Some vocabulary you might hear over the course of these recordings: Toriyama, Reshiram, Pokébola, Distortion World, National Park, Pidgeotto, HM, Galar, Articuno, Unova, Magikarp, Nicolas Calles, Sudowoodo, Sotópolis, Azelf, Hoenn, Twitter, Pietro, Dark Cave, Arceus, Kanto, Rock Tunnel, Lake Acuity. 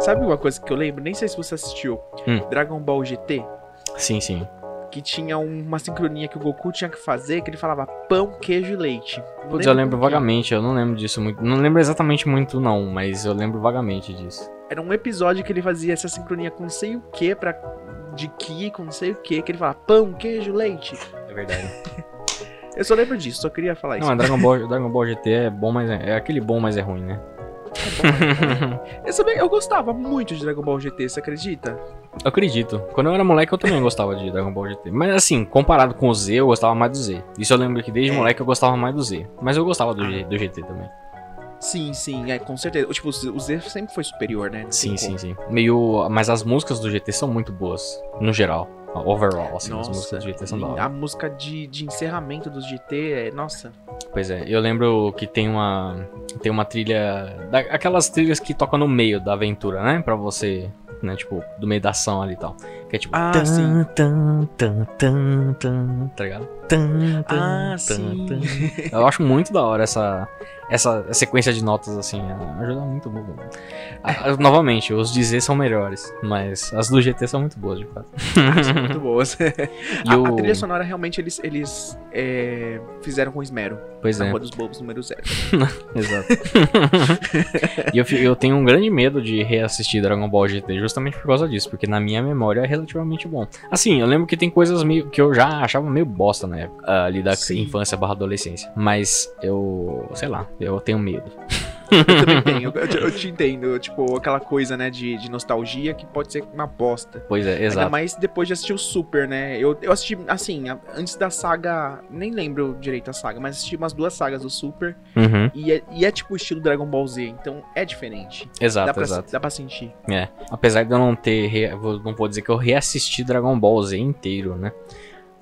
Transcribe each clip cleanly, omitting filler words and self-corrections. Sabe uma coisa que eu lembro? Nem sei se você assistiu. Dragon Ball GT? Sim, sim. Que tinha uma sincronia que o Goku tinha que fazer, que ele falava pão, queijo e leite. Putz, eu lembro vagamente, eu não lembro disso muito. Não lembro exatamente muito não, mas eu lembro vagamente disso. Era um episódio que ele fazia essa sincronia com sei o que, de ki, com sei o que ele falava pão, queijo, leite. É verdade. Eu só lembro disso, só queria falar isso. Não, Dragon Ball GT é bom, mas é aquele bom, mas é ruim, né? Eu gostava muito de Dragon Ball GT, você acredita? Eu acredito. Quando eu era moleque eu também gostava de Dragon Ball GT. Mas assim, comparado com o Z, eu gostava mais do Z. Isso eu lembro que desde moleque eu gostava mais do Z. Mas eu gostava do GT também. Sim, sim, é, com certeza. Tipo, o Z sempre foi superior, né? Sim, sim, sim. Mas as músicas do GT são muito boas, no geral. Overall, assim, nossa, as músicas do GT são da hora. A música de encerramento do GT é... Nossa. Pois é, eu lembro que tem uma trilha... Aquelas trilhas que tocam no meio da aventura, né? Pra você, né? Tipo, do meio da ação ali e tal. Que é tipo... Ah, tan, sim. Tan, tan, tan, tan, tá ligado? Tan, tan, ah, tan, sim. Tan. Eu acho muito da hora essa sequência de notas, assim. Ajuda muito. Novamente, os DZ são melhores, mas as do GT são muito boas, de fato. Muito boas. A trilha sonora realmente eles fizeram com esmero. Pois é. Rua dos Bobos número 0. Exato. E eu tenho um grande medo de reassistir Dragon Ball GT justamente por causa disso, porque na minha memória é relativamente bom. Assim, eu lembro que tem coisas meio que eu já achava meio bosta na época, ali da infância barra adolescência, mas eu, sei lá, eu tenho medo. Eu também tenho, eu te entendo. Tipo, aquela coisa, né, de nostalgia que pode ser uma bosta. Pois é, exato. Ainda mais depois de assistir o Super, né? Eu assisti, assim, antes da saga, nem lembro direito a saga, mas assisti umas 2 sagas do Super. Uhum. E é tipo o estilo Dragon Ball Z, então é diferente. Exato, exato. Dá pra sentir. É, apesar de eu não ter, não vou dizer que eu reassisti Dragon Ball Z inteiro, né?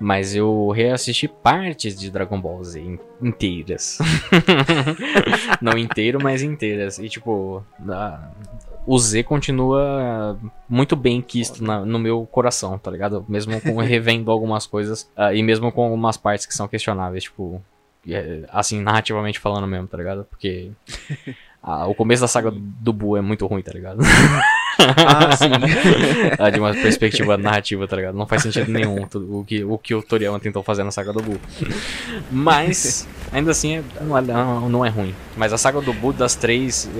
Mas eu reassisti partes de Dragon Ball Z inteiras. Não inteiro, mas inteiras. E tipo, o Z continua muito bem quisto no meu coração, tá ligado? Mesmo revendo algumas coisas, e mesmo com algumas partes que são questionáveis, tipo, assim, narrativamente falando mesmo, tá ligado? Porque o começo da saga do Buu é muito ruim, tá ligado? Ah, sim. De uma perspectiva narrativa, tá ligado? Não faz sentido nenhum o que o Toriyama tentou fazer na saga do Buu. Mas, ainda assim, não é ruim. Mas a saga do Buu das 3,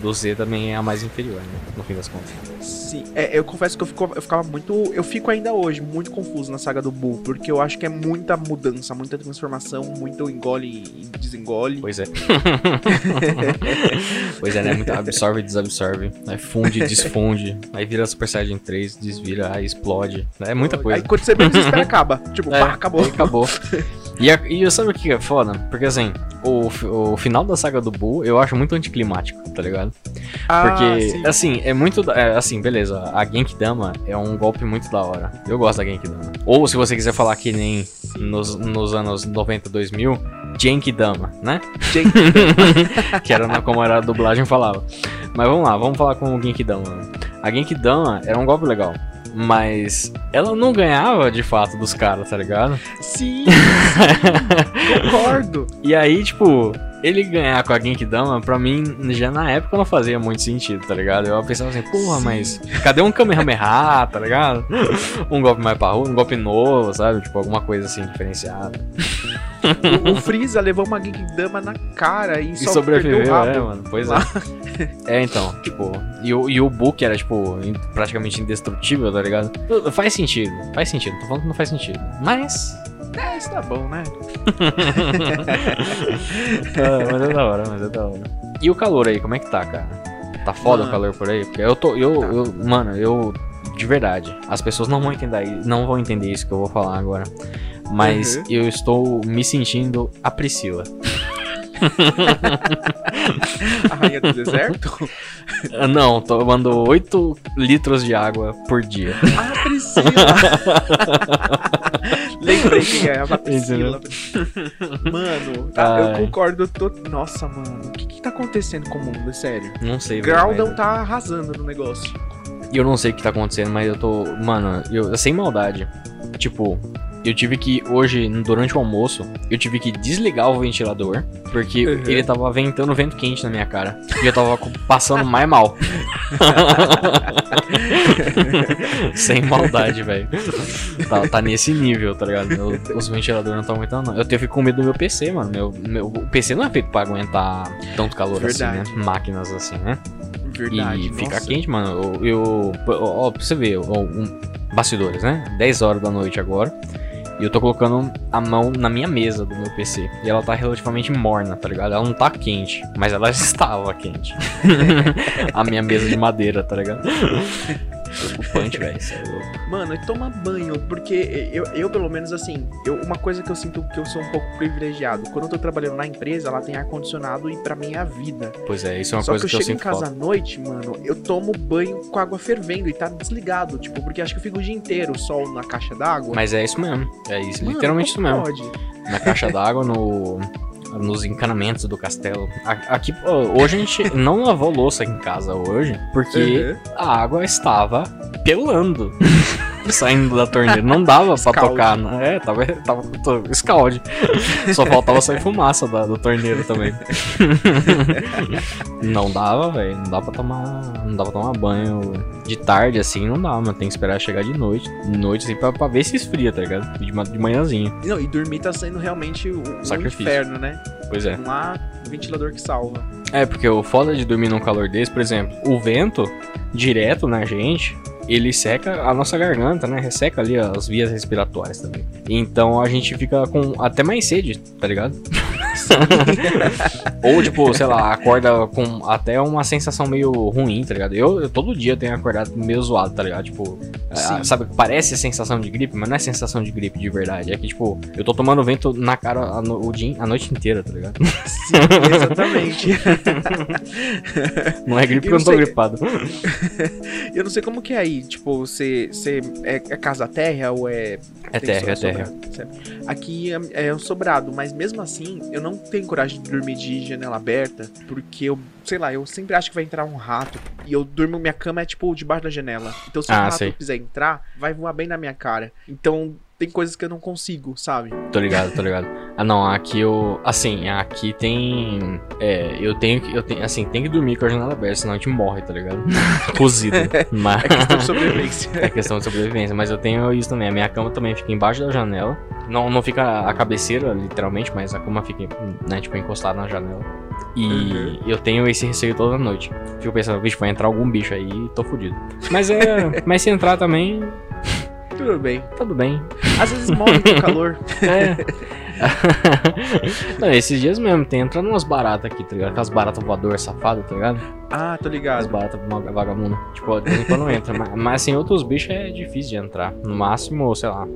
do Z, também é a mais inferior, né? No fim das contas. Sim, eu confesso que eu ficava muito... Eu fico ainda hoje muito confuso na saga do Buu, porque eu acho que é muita mudança, muita transformação, muito engole e desengole. Pois é. Pois é, né? Muito absorve e desabsorve, né? Funde e desfunde. Aí vira Super Saiyajin 3, desvira, aí explode. É muita coisa. Aí quando você vê, desespera, acaba. Tipo, pá, acabou. Acabou. E sabe o que é foda? Porque assim, o final da saga do Buu eu acho muito anticlimático, tá ligado? Porque, sim. Assim, é muito... assim, beleza, a Genkidama é um golpe muito da hora. Eu gosto da Genkidama. Ou se você quiser falar que nem nos anos 90, 2000, Genkidama, né? Genkidama. Que era como era a dublagem falava. Mas vamos lá, vamos falar com o Genkidama. A Genkidama era um golpe legal, mas ela não ganhava de fato dos caras, tá ligado? Sim, concordo. E aí, tipo, ele ganhar com a Genkidama, pra mim, já na época não fazia muito sentido, tá ligado? Eu pensava assim, porra, sim, mas cadê um Kamehameha, tá ligado? Um golpe mais parrudo, um golpe novo, sabe? Tipo, alguma coisa assim, diferenciada. O Freeza levou uma Genkidama na cara e só sobreviveu, perdeu o rabo. É, mano, pois é. É, então, tipo, e o Buu era, tipo, praticamente indestrutível, tá ligado? Faz sentido, tô falando que não faz sentido, mas... isso tá bom, né? Mas é da hora, E o calor aí, como é que tá, cara? Tá foda, mano, o calor por aí? Porque eu, de verdade, as pessoas não vão entender isso que eu vou falar agora. Mas eu estou me sentindo a Priscila. A rainha do deserto? Não, tomando 8 litros de água por dia. Ah, Priscila! Lembrei que é a Priscila. Mano, eu concordo. Nossa, mano, o que tá acontecendo com o mundo? É sério. Não sei. Groudon tá arrasando no negócio. E eu não sei o que tá acontecendo, mas eu tô... Mano, eu sem maldade. Tipo... Eu tive que, hoje, durante o almoço, eu tive que desligar o ventilador, porque ele tava ventando vento quente na minha cara. E eu tava passando mais mal. Sem maldade, velho. Tá nesse nível, tá ligado? Os ventiladores não estão aguentando, não. Eu fico com medo do meu PC, mano. O PC não é feito pra aguentar tanto calor. Verdade. Assim, né? Máquinas assim, né? Verdade. E fica quente, mano. Ó, pra você ver, bastidores, né? 10 horas da noite agora. E eu tô colocando a mão na minha mesa do meu PC. E ela tá relativamente morna, tá ligado? Ela não tá quente, mas ela estava quente. A minha mesa de madeira, tá ligado? Preocupante, velho. Mano, e toma banho, porque eu pelo menos, assim, uma coisa que eu sinto que eu sou um pouco privilegiado. Quando eu tô trabalhando na empresa, ela tem ar-condicionado e pra mim é a vida. Pois é, isso é uma coisa que eu sinto falta. Só que eu chego em casa à noite, mano, eu tomo banho com água fervendo e tá desligado, tipo, porque acho que eu fico o dia inteiro o sol na caixa d'água. Mas é isso mesmo, é isso, mano, literalmente isso mesmo. Pode. Na caixa d'água, nos encanamentos do castelo. Aqui, hoje a gente não lavou louça aqui em casa hoje, porque a água estava pelando, saindo da torneira. Não dava pra tocar, né? Tava escalde. Só faltava sair fumaça do torneiro também. Não dava, velho. Não dá pra tomar banho de tarde, assim, não dá, mano. Tem que esperar chegar de noite. De noite, assim, pra ver se esfria, tá ligado? De manhãzinha. Não, e dormir tá sendo realmente um inferno, né? Pois é. Não há ventilador que salva. É, porque o foda de dormir num calor desse, por exemplo, o vento direto na gente, ele seca a nossa garganta, né? Resseca ali as vias respiratórias também. Então a gente fica com até mais sede, tá ligado? Ou tipo, sei lá, acorda com até uma sensação meio ruim, tá ligado? Eu todo dia tenho acordado meio zoado, tá ligado? Tipo, sabe, parece sensação de gripe, mas não é sensação de gripe de verdade. É que tipo, eu tô tomando vento na cara a noite inteira, tá ligado? Sim, exatamente. Não é gripe porque eu não tô gripado. Eu não sei como que é aí, tipo, você é casa terra ou é... É terra, é terra. Aqui é um sobrado, mas mesmo assim, eu não tenho coragem de dormir de janela aberta, porque eu, sei lá, eu sempre acho que vai entrar um rato, e eu durmo, minha cama é tipo debaixo da janela, então se o rato quiser entrar, vai voar bem na minha cara, então... Tem coisas que eu não consigo, sabe? Tô ligado. Ah, não, aqui eu... Assim, aqui tem... Eu tenho assim, tem que dormir com a janela aberta, senão a gente morre, tá ligado? Cozido. Mas... É questão de sobrevivência. É questão de sobrevivência, mas eu tenho isso também. A minha cama também fica embaixo da janela. Não fica a cabeceira, literalmente, mas a cama fica, né, tipo, encostada na janela. E eu tenho esse receio toda noite. Fico pensando, bicho, vai entrar algum bicho aí e tô fudido. Mas se entrar também... Tudo bem. Às vezes morre com calor. É. Não, esses dias mesmo, tem entrando umas baratas aqui, tá ligado? Aquelas baratas voadoras safadas, tá ligado? Ah, tô ligado. As baratas vagabundas. Tipo, de vez em quando entra. Mas assim, outros bichos é difícil de entrar. No máximo, sei lá.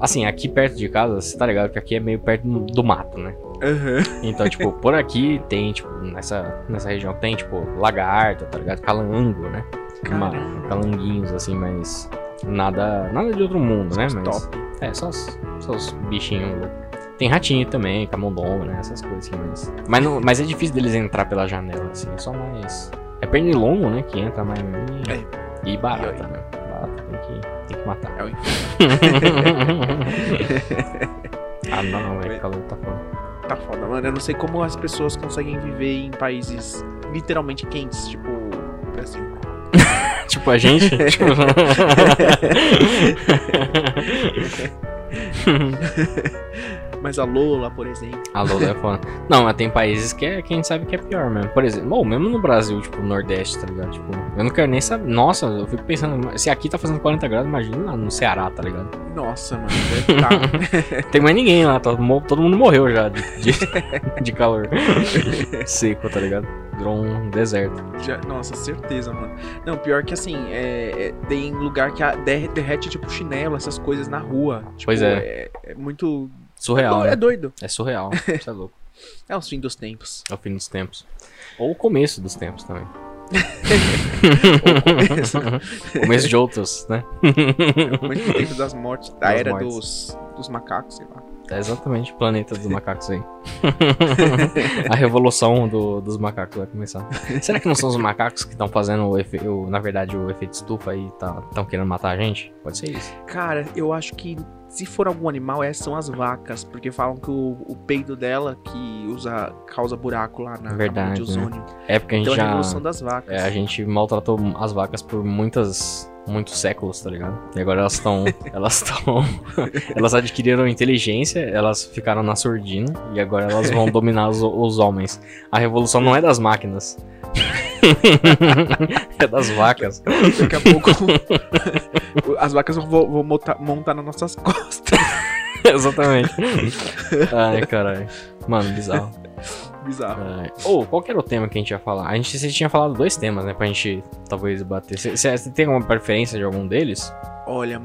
Assim, aqui perto de casa, você tá ligado que aqui é meio perto do mato, né? Então, tipo, por aqui tem, tipo, nessa região tem, tipo, lagarta, tá ligado? Calango, né? Calanguinhos, assim, mas... Nada de outro mundo, né? Mas top. É, só os bichinhos. Tem ratinho também, camundongo, né? Essas coisas assim. Mas é difícil deles entrar pela janela, assim. É só mais... É pernilongo, né? Que entra mais... E barata, né? Barata tem que matar. É o inferno. Ah, não, velho. O calor tá foda. Tá foda, mano. Eu não sei como as pessoas conseguem viver em países literalmente quentes. Tipo, Brasil. Tipo a gente? Tipo... Mas a Alola, por exemplo. A Alola é foda. Não, mas tem países que a gente sabe que é pior mesmo. Por exemplo, bom, mesmo no Brasil, tipo, Nordeste, tá ligado? Tipo, eu não quero nem saber. Nossa, eu fico pensando, se aqui tá fazendo 40 graus, imagina lá no Ceará, tá ligado? Nossa, mano, deve tá. Tem mais ninguém lá, todo mundo morreu já de calor. Seco, tá ligado? Virou um deserto. Nossa, certeza, mano. Não, pior que assim, tem lugar que derrete tipo chinelo, essas coisas na rua. Tipo, pois é. É muito... Surreal. É doido. É surreal. Isso é louco. É o fim dos tempos. É o fim dos tempos. Ou o começo dos tempos também. Ou começo de outros, né? O começo dos tempos das mortes. Da era dos macacos, sei lá. É exatamente, o planeta dos macacos aí. A revolução dos macacos vai começar. Será que não são os macacos que estão fazendo, na verdade, o efeito estufa e estão querendo matar a gente? Pode ser isso. Cara, eu acho que Se for algum animal, essas são as vacas, porque falam que o peido dela que causa buraco lá na camada de ozônio. É porque então a gente é a revolução das vacas. É, a gente maltratou as vacas por muitos séculos, tá ligado? E agora elas estão... elas adquiriram inteligência, elas ficaram na surdina e agora elas vão dominar os homens. A revolução não é das máquinas. É das vacas. Daqui a pouco as vacas vão montar nas nossas costas. Exatamente. Ai, caralho. Mano, bizarro. Bizarro. Ou, qual que era o tema que a gente ia falar? A gente tinha falado dois temas, né? Pra gente talvez bater. Você tem alguma preferência de algum deles? Olha,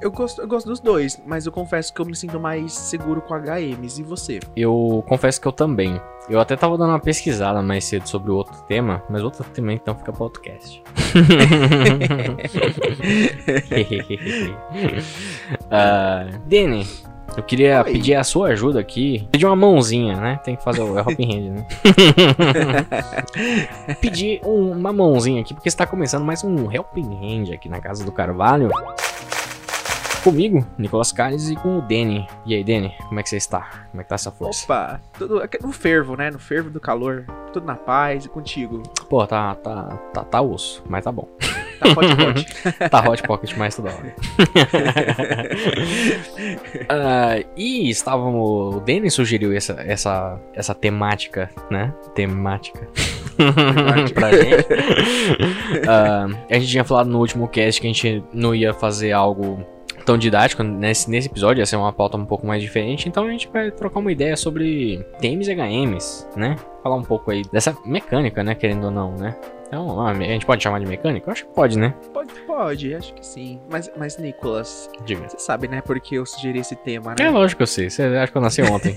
eu gosto dos dois, mas eu confesso que eu me sinto mais seguro com HMs. E você? Eu confesso que eu também. Eu até tava dando uma pesquisada mais cedo sobre o outro tema, mas outro tema então fica pra outro cast. Dani, eu queria pedir a sua ajuda aqui. Pedir uma mãozinha, né? Tem que fazer o Hopping Hand, né? Pedir uma mãozinha aqui, porque está começando mais um Helping Hand aqui na casa do Carvalho. Comigo, Nicolas Calles, e com o Dani. E aí, Dani, como é que você está? Como é que tá essa força? Opa, tudo no fervo, né? No fervo do calor, tudo na paz e contigo. Pô, tá osso, mas tá bom. Tá hot pocket. Tá hot pocket mais toda hora. E estávamos... O Dani sugeriu essa temática, né? Pra gente. A gente tinha falado no último cast que a gente não ia fazer algo tão didático nesse episódio, ia ser uma pauta um pouco mais diferente, então a gente vai trocar uma ideia sobre TMs e HMs, né? Falar um pouco aí dessa mecânica, né? Querendo ou não, né? Então, a gente pode chamar de mecânica? Eu acho que pode, né? Pode, acho que sim. Mas Nicolas, diga. Você sabe, né? Porque eu sugeri esse tema, né? É lógico que eu sei. Você acha que eu nasci ontem.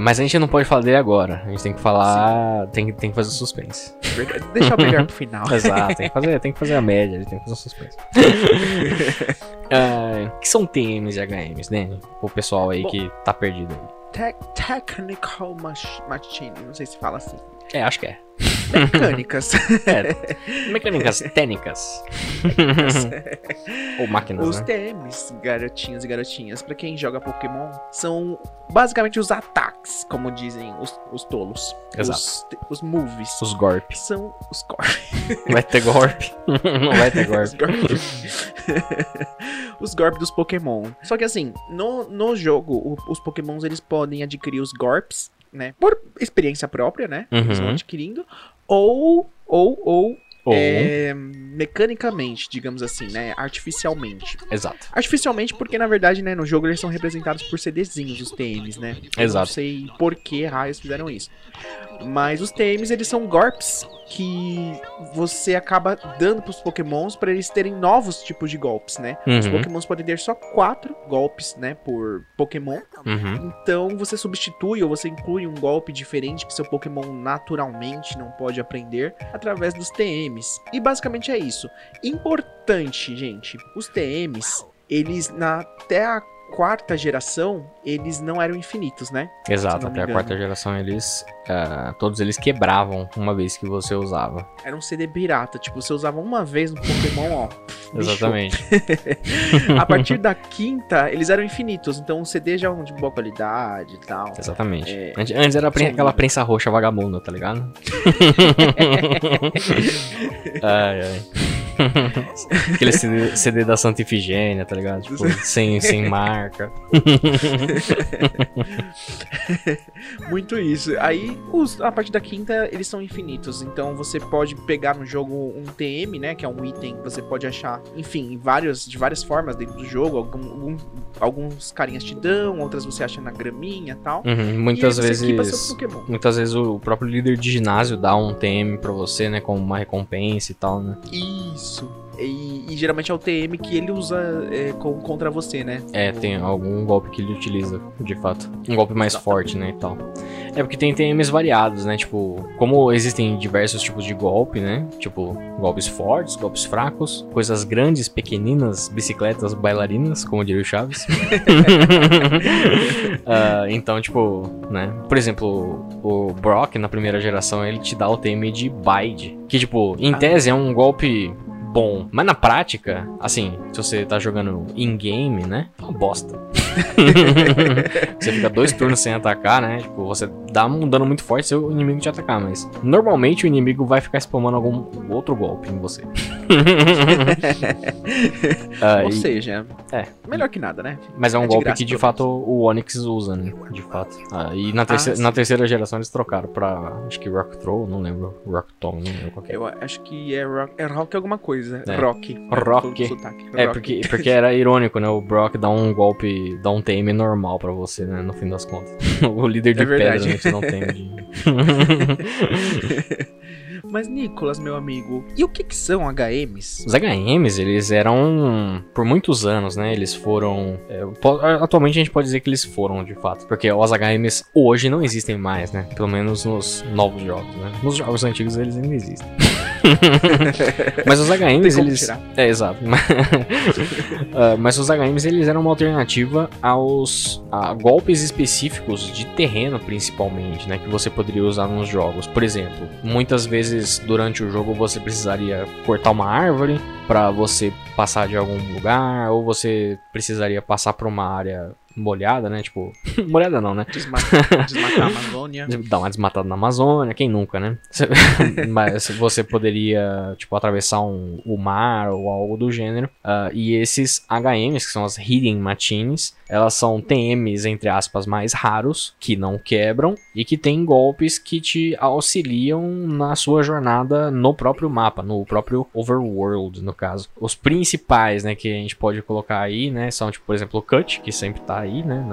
Mas a gente não pode falar dele agora. A gente tem que falar... Tem que fazer o suspense. Deixar o melhor pro final. Exato. Tem que fazer a média. A gente tem que fazer o suspense. Que são TMs e HMs, né? O pessoal aí que tá perdido aí. Technical Machine, não sei se fala assim. É, acho que é. Mecânicas. Mecânicas técnicas. Ou máquinas, os TMs, garotinhos e garotinhas, pra quem joga Pokémon, são basicamente os ataques, como dizem os tolos. Exato. Os moves. Os gorp. São os gorp. Vai ter gorp. Não vai ter gorp. Os gorp dos Pokémon. Só que assim, no jogo, os Pokémons, eles podem adquirir os gorps, né? Por experiência própria, né? Uhum. Eles vão adquirindo. Ou. Mecanicamente, digamos assim, né? Artificialmente. Exato. Artificialmente, porque na verdade, né? No jogo eles são representados por CDzinhos, os TMs, né? Exato. Eu não sei por que raios fizeram isso. Mas os TMs, eles são GORPs que você acaba dando pros Pokémons pra eles terem novos tipos de golpes, né? Uhum. Os Pokémons podem ter só 4 golpes, né? Por Pokémon. Uhum. Então você substitui ou você inclui um golpe diferente que seu Pokémon naturalmente não pode aprender através dos TMs. E basicamente é isso. Importante, gente. Os TMs, eles até a quarta geração, eles não eram infinitos, né? Exato, até a quarta geração eles... todos eles quebravam uma vez que você usava. Era um CD pirata, tipo, você usava uma vez no Pokémon, ó. Exatamente. A partir da quinta, eles eram infinitos, então o CD já é de boa qualidade e tal. Exatamente. Antes era aquela prensa roxa vagabunda, tá ligado? Ai. Aquele CD da Santa Ifigênia, tá ligado? Tipo, sem marca. Muito isso. Aí, a partir da quinta, eles são infinitos. Então, você pode pegar no jogo um TM, né? Que é um item que você pode achar, enfim, de várias formas dentro do jogo. Alguns carinhas te dão, outras você acha na graminha e tal. Uhum, muitas vezes. Muitas vezes o próprio líder de ginásio dá um TM pra você, né? Como uma recompensa e tal, né? Isso. E geralmente é o TM que ele usa contra você, né? É, tem algum golpe que ele utiliza, de fato. Um golpe mais forte, né, e tal. É porque tem TMs variados, né? Tipo, como existem diversos tipos de golpe, né? Tipo, golpes fortes, golpes fracos, coisas grandes, pequeninas, bicicletas, bailarinas, como diria o Chaves. Então, tipo, né? Por exemplo, o Brock, na primeira geração, ele te dá o TM de Bide. Que, tipo, em tese é um golpe bom. Mas na prática, assim, se você tá jogando in-game, né? É uma bosta. Você fica 2 turnos sem atacar, né? Tipo, você dá um dano muito forte se o inimigo te atacar, mas normalmente o inimigo vai ficar spamando algum outro golpe em você. Ou seja, é melhor que nada, né? Mas é um golpe que de fato o Onix usa, né? De fato. E na terceira geração eles trocaram pra, acho que Rock Throw, não lembro. Rock Tom, não lembro qual que é. Eu acho que é Rock, é Rock alguma coisa. É. Rock. É, porque era irônico, né? O Brock dá um golpe, dá um TM normal pra você, né? No fim das contas. O líder de pedra, né? Não tem. Mas, Nicolas, meu amigo, e o que são HMs? Os HMs, eles eram, por muitos anos, né, eles foram... atualmente a gente pode dizer que eles foram, de fato, porque os HMs hoje não existem mais, né, pelo menos nos novos jogos, né. Nos jogos antigos eles ainda existem. Mas os HMs, eles... É, exato. Mas os HMs, eles eram uma alternativa a golpes específicos de terreno, principalmente, né, que você poderia usar nos jogos. Por exemplo, muitas vezes durante o jogo você precisaria cortar uma árvore para você passar de algum lugar, ou você precisaria passar para uma área molhada, né? Tipo, molhada não, né? Desmatar a Amazônia. Dá uma desmatada na Amazônia, quem nunca, né? Mas você poderia, tipo, atravessar o mar ou algo do gênero. E esses HMs, que são as Hidden Machines, elas são TMs, entre aspas, mais raros, que não quebram e que tem golpes que te auxiliam na sua jornada no próprio mapa, no próprio overworld, no caso. Os principais, né, que a gente pode colocar aí, né, são, tipo, por exemplo, o Cut, que sempre tá aí, né,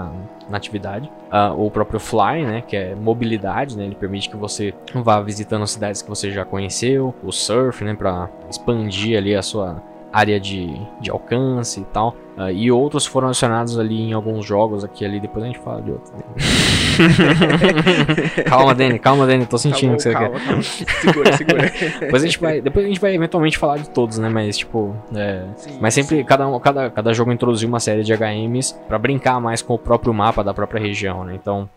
na atividade. O próprio Fly, né, que é mobilidade, né, ele permite que você vá visitando cidades que você já conheceu. O Surf, né, pra expandir ali a sua área de alcance e tal. E outros foram adicionados ali em alguns jogos aqui ali, depois a gente fala de outros. Calma, Dani, tô sentindo o que você quer. Segura. depois a gente vai eventualmente falar de todos, né, mas tipo, mas sempre sim. Cada jogo introduziu uma série de HMs pra brincar mais com o próprio mapa da própria região, né, então...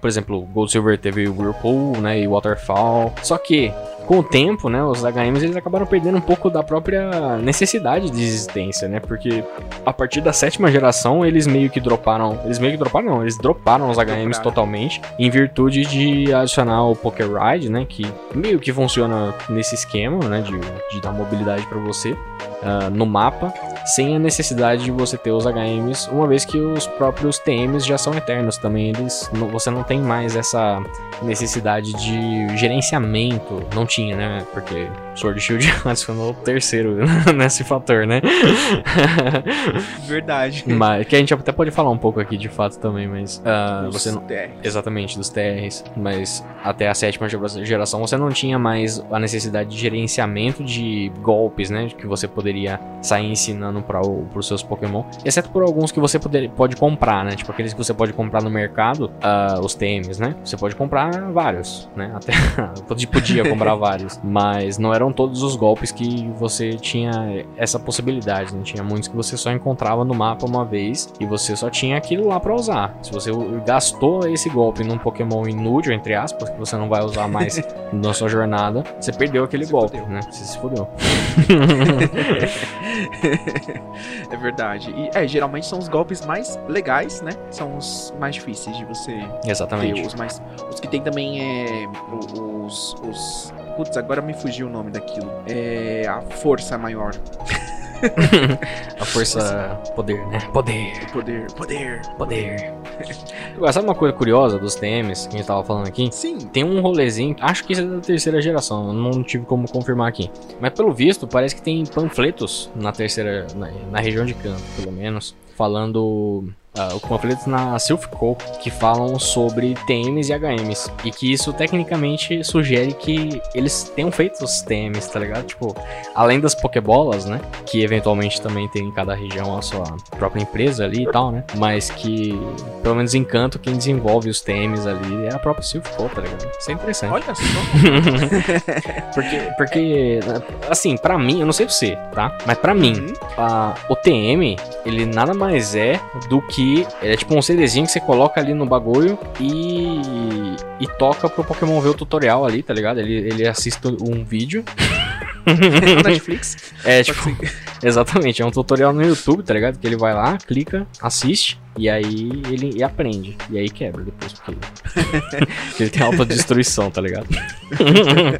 Por exemplo, Gold Silver teve o Whirlpool, né, e Waterfall. Só que, com o tempo, né, os HMs eles acabaram perdendo um pouco da própria necessidade de existência, né? Porque a partir da 7ª geração, eles droparam os HMs totalmente, em virtude de adicionar o Poké Ride, né, que meio que funciona nesse esquema, né, de dar mobilidade para você no mapa, sem a necessidade de você ter os HMs, uma vez que os próprios TMs já são eternos também, você não tem mais essa necessidade de gerenciamento, não tinha, né, porque Sword Shield adicionou o 3º nesse fator, né? Verdade. Mas, que a gente até pode falar um pouco aqui de fato também, mas você não... Exatamente, dos TRs, mas até a 7ª geração você não tinha mais a necessidade de gerenciamento de golpes, né, que você poderia sair ensinando para os seus Pokémon, exceto por alguns que você pode comprar, né? Tipo aqueles que você pode comprar no mercado, os TMs, né? Você pode comprar vários, né? Até podia comprar vários, mas não eram todos os golpes que você tinha essa possibilidade, né? Tinha muitos que você só encontrava no mapa uma vez e você só tinha aquilo lá para usar. Se você gastou esse golpe num Pokémon inútil, entre aspas, que você não vai usar mais na sua jornada, você perdeu aquele golpe, né? Você se fodeu. É verdade. E geralmente são os golpes mais legais, né? São os mais difíceis de você. Exatamente. Ter, os que tem também Putz, agora me fugiu o nome daquilo. É a força maior. A força... Poder, né? Poder. Agora, sabe uma coisa curiosa dos TMs que a gente tava falando aqui? Sim. Tem um rolezinho, acho que isso é da 3ª geração, não tive como confirmar aqui. Mas pelo visto, parece que tem panfletos na 3ª... Na região de Kanto, pelo menos, falando... panfletos na Silph Co, que falam sobre TMs e HMs, e que isso tecnicamente sugere que eles tenham feito os TMs, tá ligado? Tipo, além das Pokébolas, né, que eventualmente também tem em cada região a sua própria empresa ali e tal, né, mas que pelo menos em Kanto, quem desenvolve os TMs ali é a própria Silph Co, tá ligado? Isso é interessante. Olha só. porque assim, pra mim, eu não sei você, tá? Mas pra mim, o TM, ele nada mais é do que é tipo um CDzinho que você coloca ali no bagulho e toca pro Pokémon ver o tutorial ali, tá ligado? Ele assiste um vídeo É o Netflix. É, tipo, exatamente, é um tutorial no YouTube, tá ligado? Que ele vai lá, clica, assiste, e aí ele aprende. E aí quebra depois, porque ele tem autodestruição, tá ligado?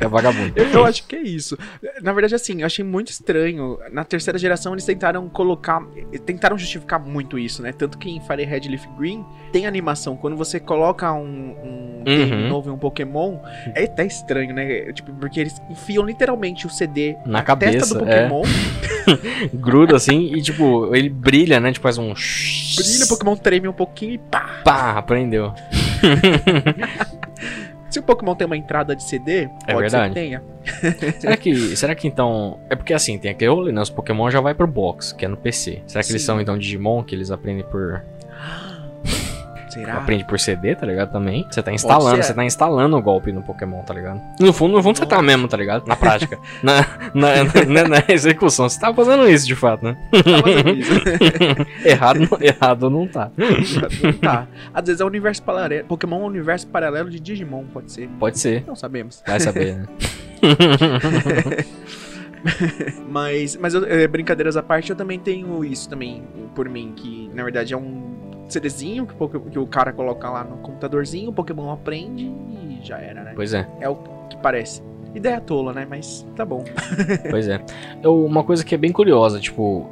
É vagabundo. Eu acho que é isso. Na verdade, assim, eu achei muito estranho. Na terceira geração, eles tentaram colocar... Tentaram justificar muito isso, né? Tanto que em Fire Red Leaf Green tem animação. Quando você coloca um game novo em um Pokémon, é até estranho, né? Tipo, porque eles enfiam literalmente o CD na cabeça, testa do Pokémon. É. Gruda, assim, e tipo, ele brilha, né? Tipo, faz um... Brilha, o Pokémon treme um pouquinho e pá! Pá, aprendeu. Se o Pokémon tem uma entrada de CD, pode ser que tenha. Será que então... É porque assim, tem aquele rolê, né? Os Pokémon já vai pro box, que é no PC. Será que eles são então Digimon, que eles aprendem por... Será? Aprende por CD, tá ligado? Também. Você tá instalando o golpe no Pokémon, tá ligado? No fundo você tá mesmo, tá ligado? Na prática. na execução. Você tá fazendo isso, de fato, né? Tá fazendo isso. errado não tá. Não tá. Às vezes é o universo paralelo. Pokémon é um universo paralelo de Digimon, pode ser. Pode ser. Não sabemos. Vai saber, né? Mas brincadeiras à parte, eu também tenho isso também por mim, que na verdade é um CDzinho que o cara coloca lá no computadorzinho, o Pokémon aprende e já era, né? Pois é. É o que parece. Ideia tola, né? Mas tá bom. Pois é. Uma coisa que é bem curiosa, tipo,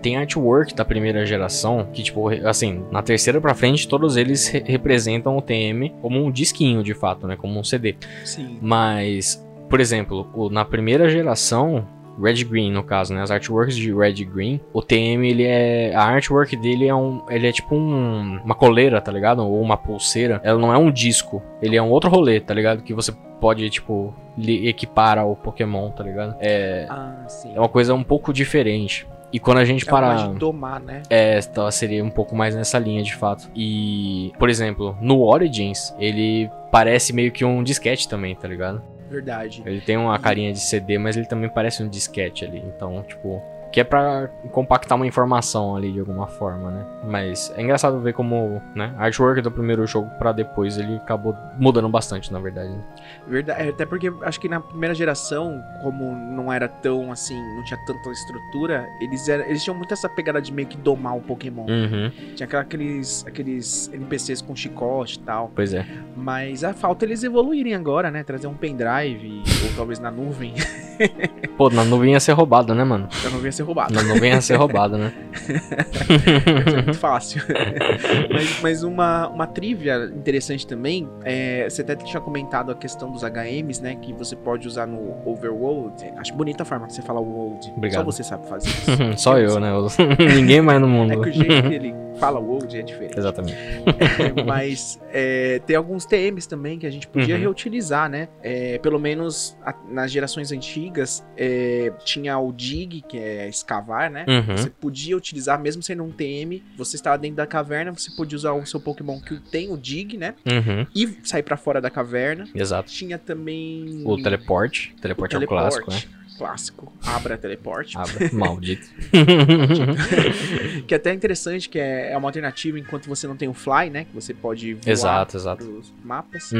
tem artwork da primeira geração, que tipo, assim, na terceira pra frente, todos eles representam o TM como um disquinho, de fato, né? Como um CD. Sim. Mas, por exemplo, na primeira geração... Red Green, no caso, né? As artworks de Red Green. O TM, ele é... A artwork dele é Ele é tipo uma coleira, tá ligado? Ou uma pulseira. Ela não é um disco. Ele é um outro rolê, tá ligado? Que você pode, tipo... equipar ao Pokémon, tá ligado? É... Ah, sim. É uma coisa um pouco diferente. E quando a gente parar... de domar, né? É, então seria um pouco mais nessa linha, de fato. E... Por exemplo, no Origins, ele parece meio que um disquete também, tá ligado? Verdade. Ele tem uma carinha de CD, mas ele também parece um disquete ali, então, tipo... Que é pra compactar uma informação ali, de alguma forma, né? Mas é engraçado ver como, né? A artwork do primeiro jogo pra depois, ele acabou mudando bastante, na verdade. Né? Verdade, até porque acho que na primeira geração, como não era tão, assim, não tinha tanta estrutura, eles tinham muito essa pegada de meio que domar o Pokémon. Uhum. Tinha aqueles NPCs com chicote e tal. Pois é. Mas a falta eles evoluírem agora, né? Trazer um pendrive, ou talvez na nuvem. Pô, na nuvem ia ser roubado, né, mano? Na nuvem ia ser roubado. Não venha ser roubado, né? É muito fácil. Mas uma trivia interessante também, você até tinha comentado a questão dos HMs, né? Que você pode usar no Overworld. Acho bonita a forma que você fala World. Obrigado. Só você sabe fazer isso. Só eu, né? Ninguém mais no mundo. É que o jeito que ele fala World é diferente. Exatamente. Mas tem alguns TMs também que a gente podia reutilizar, né? Pelo menos nas gerações antigas, tinha o Dig, que é escavar, né? Você podia utilizar, mesmo sendo um TM, você estava dentro da caverna, você podia usar o seu Pokémon que tem o Dig, né? E sair pra fora da caverna. Exato. Tinha também... O teleporte. Teleporte é o clássico, né? Clássico. Abra teleporte. Abra. Maldito. Que até é interessante, que é uma alternativa enquanto você não tem o Fly, né? Que você pode voar. Exato. Pros mapas.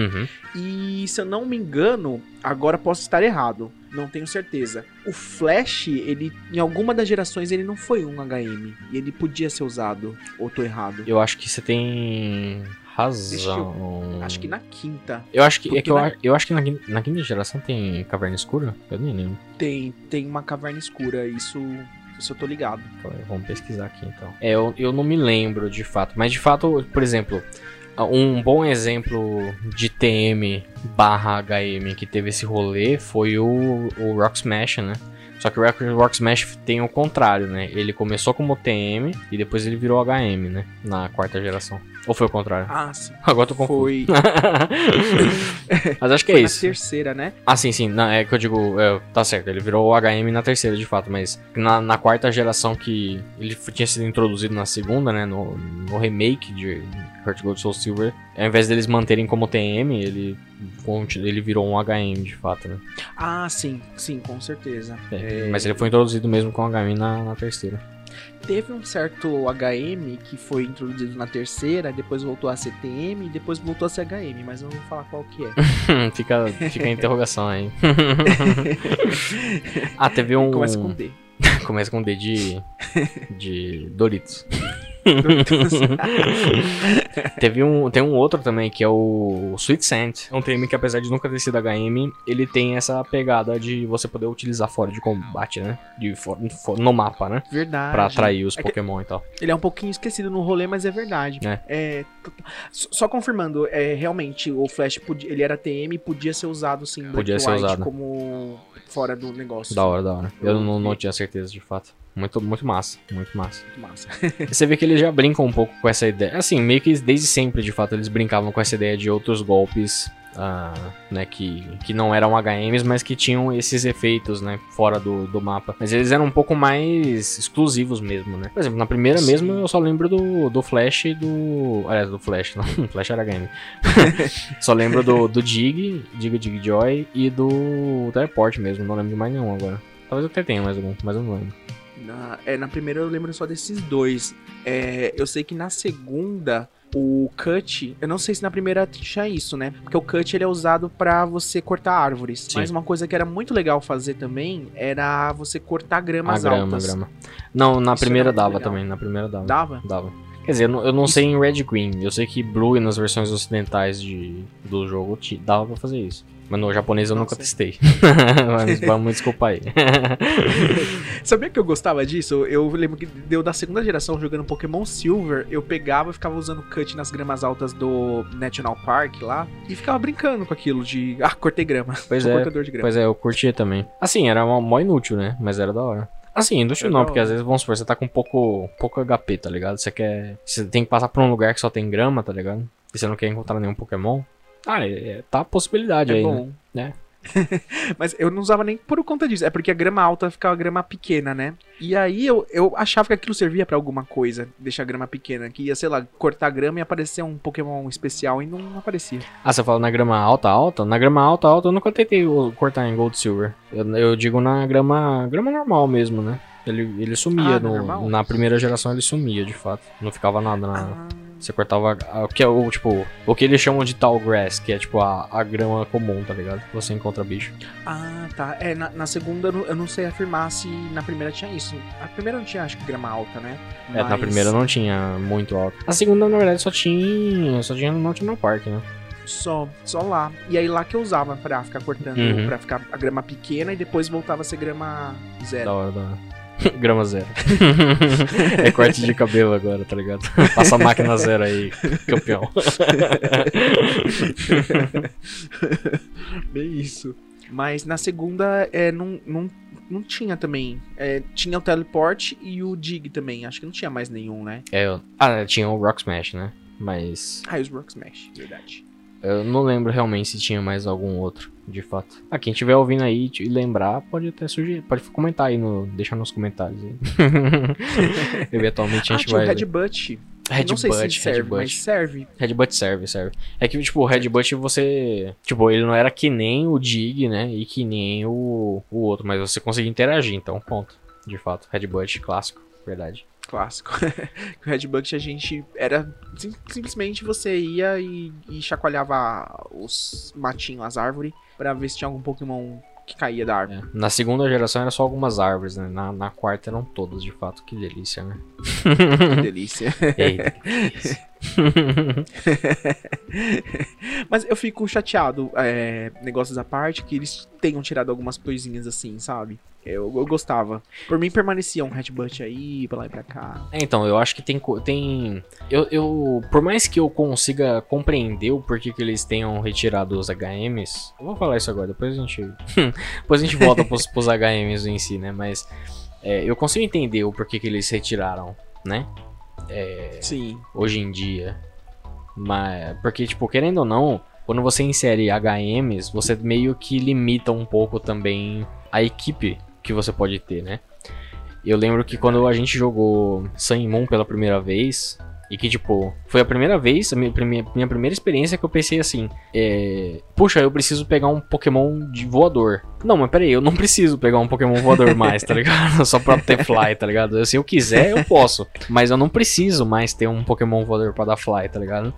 E se eu não me engano, agora posso estar errado. Não tenho certeza. O Flash, ele em alguma das gerações, ele não foi um HM. E ele podia ser usado. Ou tô errado? Eu acho que você tem... razão. Acho que na quinta. Eu acho que, na quinta geração tem caverna escura? Eu nem lembro. Tem uma caverna escura, isso eu tô ligado. Vamos pesquisar aqui então. Eu não me lembro de fato, mas de fato, por exemplo, um bom exemplo de TM/HM que teve esse rolê foi o Rock Smash, né? Só que o Rock Smash tem o contrário, né? Ele começou como TM e depois ele virou HM, né? Na quarta geração. Ou foi o contrário? Ah, sim. Agora tô confuso. Foi. Mas acho que foi é isso. Na terceira, né? Ah, sim. Não, é que eu digo... tá certo, ele virou o HM na terceira, de fato. Mas na quarta geração que ele tinha sido introduzido na segunda, né? No remake de Heart Gold Soul Silver. Ao invés deles manterem como TM, ele virou um HM, de fato, né? Ah, sim. Sim, com certeza. Mas ele foi introduzido mesmo com HM na terceira. Teve um certo HM que foi introduzido na terceira, depois voltou a CTM e depois voltou a CHM, mas eu não vou falar qual que é. fica a interrogação aí. Ah, teve um... Começa com D. Começa com D de Doritos. Tem um outro também, que é o Sweet Scent. É um TM que, apesar de nunca ter sido HM, ele tem essa pegada de você poder utilizar fora de combate, né? No mapa, né? Verdade. Pra atrair os Pokémon e tal. Ele é um pouquinho esquecido no rolê, mas é verdade. Só confirmando, realmente o Flash ele era TM e podia ser usado sim. Podia ser usado como fora do negócio. Da hora. Eu não tinha certeza de fato. Muito massa. Você vê que eles já brincam um pouco com essa ideia. Assim, meio que desde sempre, de fato, eles brincavam com essa ideia de outros golpes, né, que não eram HMs, mas que tinham esses efeitos, né, fora do mapa. Mas eles eram um pouco mais exclusivos mesmo, né. Por exemplo, na primeira mesmo, eu só lembro do Flash e do... Aliás, do Flash, não. Flash era HM. Só lembro do Dig Joy e do Teleport mesmo. Não lembro de mais nenhum agora. Talvez eu até tenha mais algum, mas eu não lembro. Na primeira eu lembro só desses dois. Eu sei que na segunda o Cut, eu não sei se na primeira tinha isso, né? Porque o Cut ele é usado pra você cortar árvores. Sim. Mas uma coisa que era muito legal fazer também era você cortar gramas altas. Grama. Não, na primeira dava também. Na primeira dava. Dava? Quer dizer, eu não sei em Red e Green. Eu sei que Blue e nas versões ocidentais do jogo dava pra fazer isso. Mas no japonês eu nunca testei. Mas vamos me desculpar aí. Sabia que eu gostava disso? Eu lembro que deu da segunda geração jogando Pokémon Silver. Eu pegava e ficava usando Cut nas gramas altas do National Park lá. E ficava brincando com aquilo de... Ah, cortei grama. Cortador de grama. Pois é, eu curtia também. Assim, era mó inútil, né? Mas era da hora. Assim, inútil não, porque às vezes, vamos supor, você tá com pouco HP, tá ligado? Você tem que passar por um lugar que só tem grama, tá ligado? E você não quer encontrar nenhum Pokémon. Tá a possibilidade aí, bom, né? Mas eu não usava nem por conta disso. É porque a grama alta ficava grama pequena, né? E aí eu achava que aquilo servia pra alguma coisa. Deixar a grama pequena. Que ia, sei lá, cortar a grama e aparecer um Pokémon especial e não aparecia. Ah, você fala na grama alta? Na grama alta eu nunca tentei cortar em Gold Silver. Eu digo na grama normal mesmo, né? Ele sumia. Na primeira geração ele sumia, de fato. Não ficava nada na... Você cortava o que eles chamam de tall grass, que é tipo a grama comum, tá ligado? Você encontra bicho. Ah, tá. Na segunda eu não sei afirmar se na primeira tinha isso. A primeira não tinha, acho que grama alta, né? Mas... na primeira não tinha muito alta. A segunda, na verdade, só tinha no National Park, né? Só lá. E aí lá que eu usava pra ficar cortando, pra ficar a grama pequena e depois voltava a ser grama zero. Da hora. Grama zero. É corte de cabelo agora, tá ligado? Passa a máquina zero aí, campeão. Bem isso. Mas na segunda não tinha também. Tinha o Teleport e o Dig também. Acho que não tinha mais nenhum, né? Tinha o Rock Smash, né? Mas... Ah, os Rock Smash, verdade. Eu não lembro realmente se tinha mais algum outro, de fato. Quem estiver ouvindo aí e lembrar, pode até sugerir, pode comentar aí, deixar nos comentários aí. Eventualmente a gente vai... Tinha o Headbutt. Não sei se serve, mas serve. Headbutt serve. É que, o Headbutt você... ele não era que nem o Dig, né? E que nem o outro, mas você conseguia interagir, então, ponto. De fato, Headbutt clássico, verdade. Clássico. O Headbutt a gente era simplesmente você ia e chacoalhava os matinhos, as árvores, pra ver se tinha algum Pokémon que caía da árvore. Na segunda geração era só algumas árvores, né? Na quarta eram todas, de fato. Que delícia, né? Que delícia. Eita, que delícia. Mas eu fico chateado, negócios à parte, que eles tenham tirado algumas coisinhas assim, sabe? Eu gostava. Por mim permanecia um Headbutt aí, pra lá e pra cá. Então, eu acho que tem... Por mais que eu consiga compreender o porquê que eles tenham retirado os HMs... Eu vou falar isso agora, depois a gente volta pros HMs em si, né? Mas eu consigo entender o porquê que eles retiraram, né? Sim. Hoje em dia. Mas, porque, querendo ou não, quando você insere HMs, você meio que limita um pouco também a equipe que você pode ter, né? Eu lembro que quando a gente jogou Sun e Moon pela primeira vez, E que, tipo, foi a primeira vez, a minha primeira experiência que eu pensei assim, puxa, eu preciso pegar um Pokémon de voador. Não, mas peraí, eu não preciso pegar um Pokémon voador mais, tá ligado? Só pra ter fly, tá ligado? Se eu quiser, eu posso. Mas eu não preciso mais ter um Pokémon voador pra dar fly, tá ligado?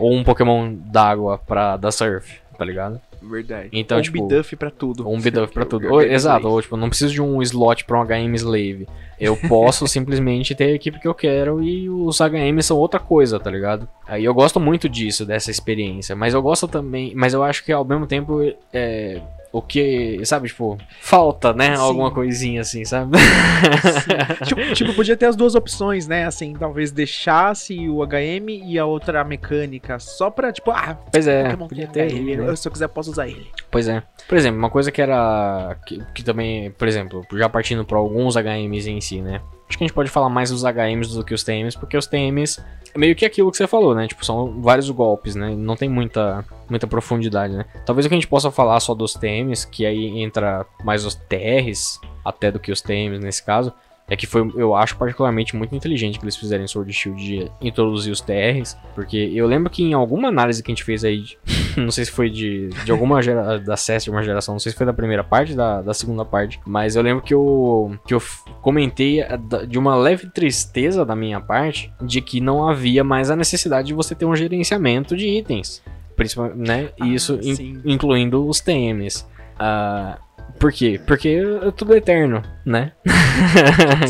Ou um Pokémon d'água pra dar surf, tá ligado? Verdade. Então, ou tipo, um Bidoof pra tudo. Um Bidoof pra tudo. Exato, ou tipo, não preciso de um slot pra um HM Slave. Eu posso simplesmente ter a equipe que eu quero e os HMs são outra coisa, tá ligado? Aí eu gosto muito disso, dessa experiência. Mas eu gosto também, mas eu acho que ao mesmo tempo o que, sabe, tipo, falta, né? Sim. Alguma coisinha assim, sabe? Tipo, podia ter as duas opções, né? Assim, talvez deixasse o HM e a outra mecânica só pra, tipo, pois é, podia ter ele, né? Se eu quiser, posso usar ele. Pois é. Por exemplo, uma coisa que era... Que também, por exemplo, já partindo pra alguns HMs em si, né? Acho que a gente pode falar mais dos HMs do que os TMs, porque os TMs é meio que aquilo que você falou, né? Tipo, são vários golpes, né? Não tem muita profundidade, né? Talvez o que a gente possa falar só dos TMs, que aí entra mais os TRs até do que os TMs nesse caso, é que foi, eu acho, particularmente muito inteligente que eles fizeram em Sword Shield de introduzir os TRs, porque eu lembro que em alguma análise que a gente fez aí, não sei se foi de alguma geração, da CES de uma geração, não sei se foi da primeira parte, da segunda parte, mas eu lembro que eu comentei de uma leve tristeza da minha parte, de que não havia mais a necessidade de você ter um gerenciamento de itens, principalmente, né, isso incluindo os TMs. Por quê? Porque é tudo eterno, né?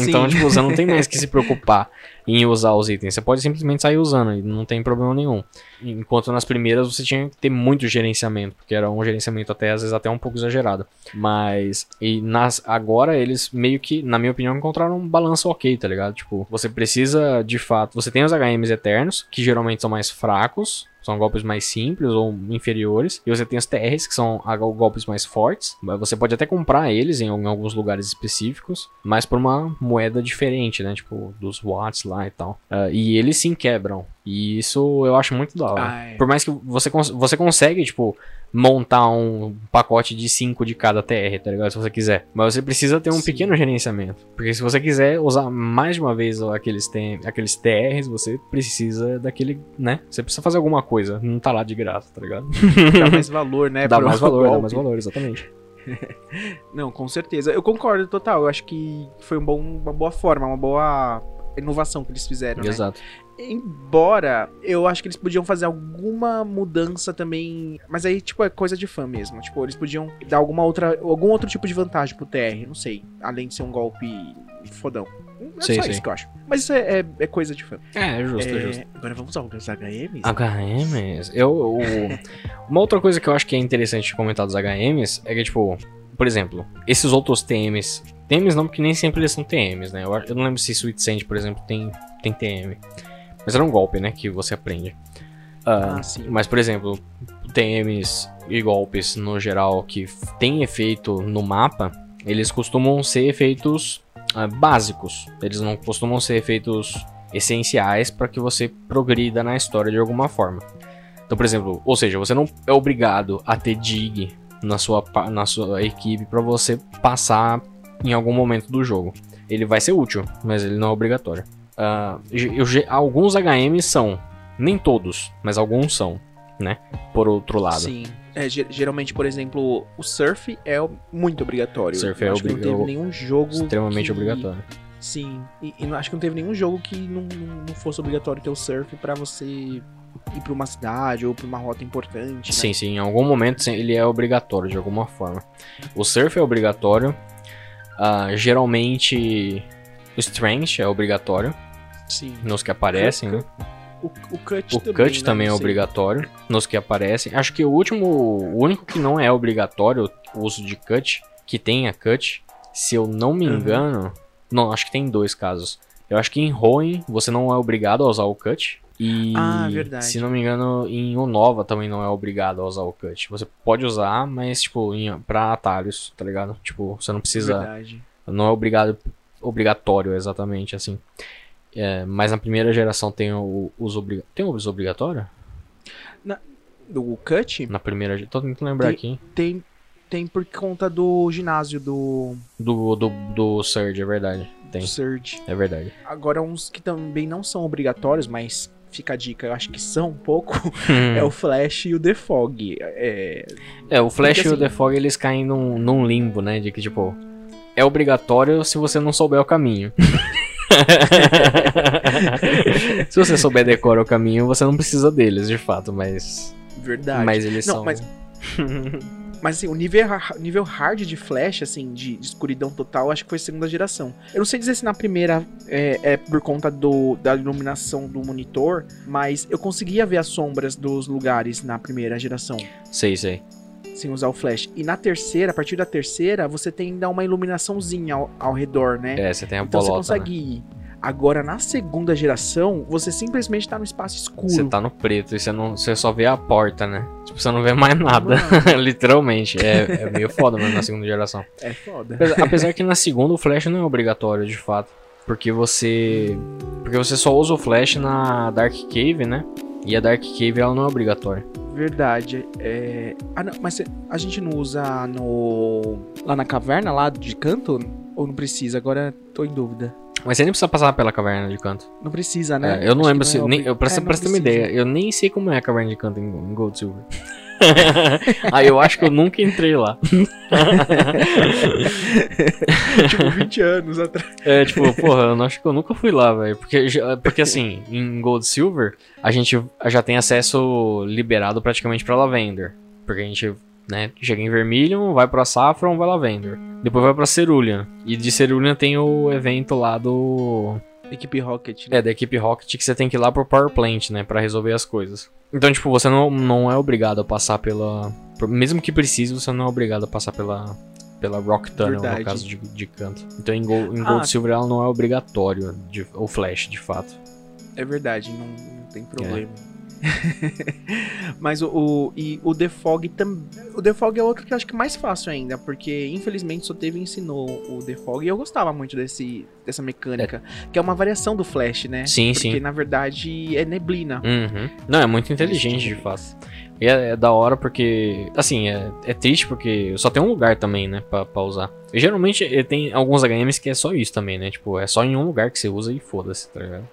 Então, tipo, você não tem mais que se preocupar em usar os itens. Você pode simplesmente sair usando e não tem problema nenhum. Enquanto nas primeiras você tinha que ter muito gerenciamento, porque era um gerenciamento até, às vezes, até um pouco exagerado. Mas agora eles meio que, na minha opinião, encontraram um balanço ok, tá ligado? Tipo, você precisa, de fato... Você tem os HMs eternos, que geralmente são mais fracos. São golpes mais simples ou inferiores. E você tem os TRs, que são golpes mais fortes. Você pode até comprar eles em alguns lugares específicos, mas por uma moeda diferente, né? Tipo, dos watts lá e tal. E eles sim quebram. E isso eu acho muito da hora. Por mais que você consegue, tipo, montar um pacote de 5 de cada TR, tá ligado? Se você quiser. Mas você precisa ter um pequeno gerenciamento. Porque se você quiser usar mais de uma vez aqueles TRs, você precisa daquele, né? Você precisa fazer alguma coisa. Não tá lá de graça, tá ligado? Dá mais valor, né? Dá mais valor, exatamente. Não, com certeza. Eu concordo total. Eu acho que foi uma boa forma, uma boa inovação que eles fizeram, né? Exato. Embora, eu acho que eles podiam fazer alguma mudança também. Mas aí, tipo, é coisa de fã mesmo. Tipo, eles podiam dar algum outro tipo de vantagem pro TR, não sei. Além de ser um golpe fodão. É só isso que eu acho. Mas isso é coisa de fã. É justo. Agora vamos aos HMs. HMs? Uma outra coisa que eu acho que é interessante comentar dos HMs é que, tipo, por exemplo, esses outros TMs... TMs não, porque nem sempre eles são TMs, né? Eu não lembro se Sweet Sand, por exemplo, tem TM. Mas era um golpe, né? Que você aprende. Sim. Mas, por exemplo, TMs e golpes, no geral, que tem efeito no mapa, eles costumam ser efeitos básicos. Eles não costumam ser efeitos essenciais para que você progrida na história de alguma forma. Então, por exemplo, ou seja, você não é obrigado a ter dig na sua equipe para você passar em algum momento do jogo. Ele vai ser útil, mas ele não é obrigatório. Alguns HMs são, nem todos, mas alguns são, né? Por outro lado. Sim. Geralmente, por exemplo, o Surf é muito obrigatório. Surf é obrigatório. Não teve nenhum jogo extremamente obrigatório. Sim. E acho que não teve nenhum jogo que não fosse obrigatório ter o Surf pra você ir pra uma cidade ou pra uma rota importante, né? Sim, sim. Em algum momento ele é obrigatório de alguma forma. O Surf é obrigatório. Geralmente Strength é obrigatório. Sim. Nos que aparecem, né? O cut também é obrigatório nos que aparecem. Acho que o único que não é obrigatório o uso de cut, que tem a cut, se eu não me engano, não, acho que tem dois casos. Eu acho que em Hoenn você não é obrigado a usar o cut. E, verdade, se não me engano, em Unova também não é obrigado a usar o cut. Você pode usar, mas, tipo, pra atalhos, tá ligado? Tipo, você não precisa... Verdade. Não é obrigatório, exatamente, assim. Mas na primeira geração tem o uso obrigatório. Tem o uso obrigatório? O cut? Na primeira geração. Tô tentando lembrar aqui. Tem por conta do ginásio do... Do Surge, é verdade. tem. Surge. É verdade. Agora, uns que também não são obrigatórios, mas fica a dica, eu acho que são um pouco, é o Flash e o The Fog. O Flash e o The Fog, eles caem num limbo, né? De que, tipo, é obrigatório se você não souber o caminho. Se você souber decorar o caminho, você não precisa deles, de fato, mas... Verdade. Mas eles não, são... Mas assim, o nível hard de Flash, assim, de escuridão total, acho que foi a segunda geração. Eu não sei dizer se na primeira é por conta da iluminação do monitor, mas eu conseguia ver as sombras dos lugares na primeira geração. Sei. Sem usar o Flash. E na terceira, a partir da terceira, você tem ainda uma iluminaçãozinha ao redor, né? É, você tem a bolota, então você consegue ir. Agora, na segunda geração, você simplesmente tá no espaço escuro. Você tá no preto e você só vê a porta, né? Tipo, você não vê mais nada, literalmente. É meio foda mesmo na segunda geração. É foda. Apesar que na segunda o Flash não é obrigatório, de fato. Porque você só usa o Flash na Dark Cave, né? E a Dark Cave, ela não é obrigatória. Verdade. Não, mas a gente não usa lá na caverna, lá de Kanto? Ou não precisa? Agora tô em dúvida. Mas você nem precisa passar pela caverna de Kanto. Não precisa, né? Eu não lembro se... Pra você ter uma ideia, eu nem sei como é a caverna de Kanto em Gold Silver. Eu acho que eu nunca entrei lá. Tipo, 20 anos atrás. Eu acho que eu nunca fui lá, velho. Porque assim, em Gold Silver, a gente já tem acesso liberado praticamente pra Lavender. Porque a gente... Né? Chega em Vermilion, vai pra Saffron, vai Lavender. Depois vai pra Cerulean. E de Cerulean tem o evento lá do... Equipe Rocket, né? Da Equipe Rocket, que você tem que ir lá pro Power Plant, né? Pra resolver as coisas. Então, tipo, você não é obrigado a passar pela... Mesmo que precise, você não é obrigado a passar pela Rock Tunnel, verdade, no caso de Kanto. Então, em Gold Silver, ela não é obrigatório o Flash, de fato. É verdade, não tem problema. Mas o The Fog também. O The Fog é outro que eu acho que é mais fácil ainda, porque infelizmente só teve ensinou o The Fog. E eu gostava muito dessa mecânica, que é uma variação do Flash, né? Sim. Porque na verdade é neblina. Uhum. Não, é muito inteligente de fato. E é da hora porque, assim, é triste porque só tem um lugar também, né, pra usar. E geralmente tem alguns HMs que é só isso também, né? Tipo, é só em um lugar que você usa e foda-se, tá ligado?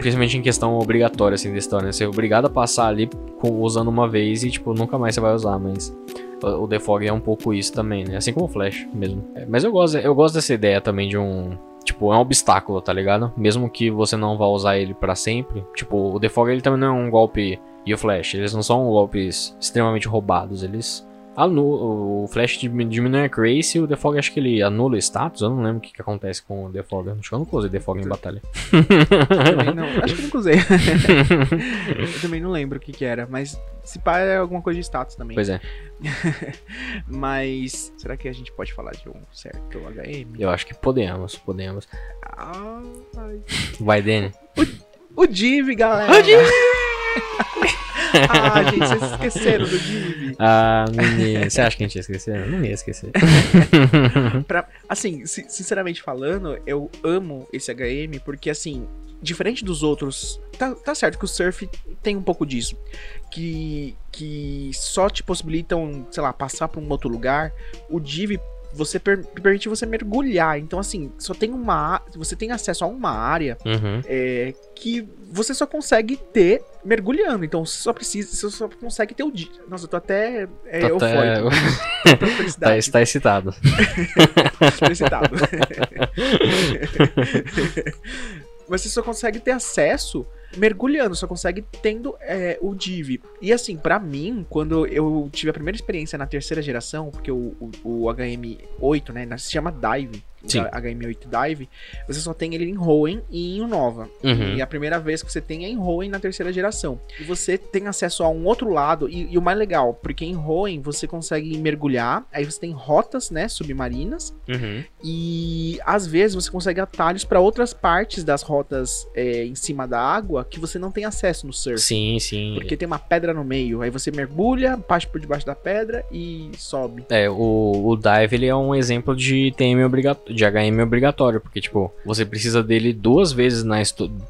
Principalmente em questão obrigatória, assim, da história, né? Você é obrigado a passar ali usando uma vez e, tipo, nunca mais você vai usar, mas... O The Fog é um pouco isso também, né? Assim como o Flash mesmo. Mas eu gosto dessa ideia também de um... Tipo, é um obstáculo, tá ligado? Mesmo que você não vá usar ele pra sempre. Tipo, o The Fog, ele também não é um golpe... E o Flash, eles não são golpes extremamente roubados, eles... O Flash diminui a Crace e o The Fog, acho que ele anula o status. Eu não lembro o que acontece com o The Fog. Acho que eu nunca usei The Fog em batalha. Não, acho que eu nunca usei. Eu também não lembro o que era, mas se pá é alguma coisa de status também. Pois é. Mas será que a gente pode falar de um certo HM? Eu acho que podemos. Vai, Dani. O Div, galera. O Div! Gente, vocês esqueceram do Div. Você acha que a gente ia esquecer? Não ia esquecer. Assim, sinceramente falando, eu amo esse HM porque, assim, diferente dos outros, tá certo que o Surf tem um pouco disso. Que só te possibilitam, sei lá, passar pra um outro lugar. O Div permite você mergulhar. Então, assim, só tem você tem acesso a uma área, que você só consegue ter mergulhando. Então, você só consegue ter o dia. Nossa, eu tô até eufórico. Está excitado. Estou excitado. Mas você só consegue ter acesso mergulhando, só consegue tendo o Div. E assim, pra mim, quando eu tive a primeira experiência na terceira geração, porque o HM8, né, se chama Dive. Sim. HM8 Dive, você só tem ele em Hoenn e em Unova. Uhum. E a primeira vez que você tem é em Hoenn na terceira geração. E você tem acesso a um outro lado, e o mais legal, porque em Hoenn você consegue mergulhar, aí você tem rotas, né, submarinas, e às vezes você consegue atalhos pra outras partes das rotas em cima da água, que você não tem acesso no surf. Sim. Porque tem uma pedra no meio, aí você mergulha, passa por debaixo da pedra e sobe. O Dive, ele é um exemplo de TM obrigatório, de HM obrigatório, porque, tipo, você precisa dele duas vezes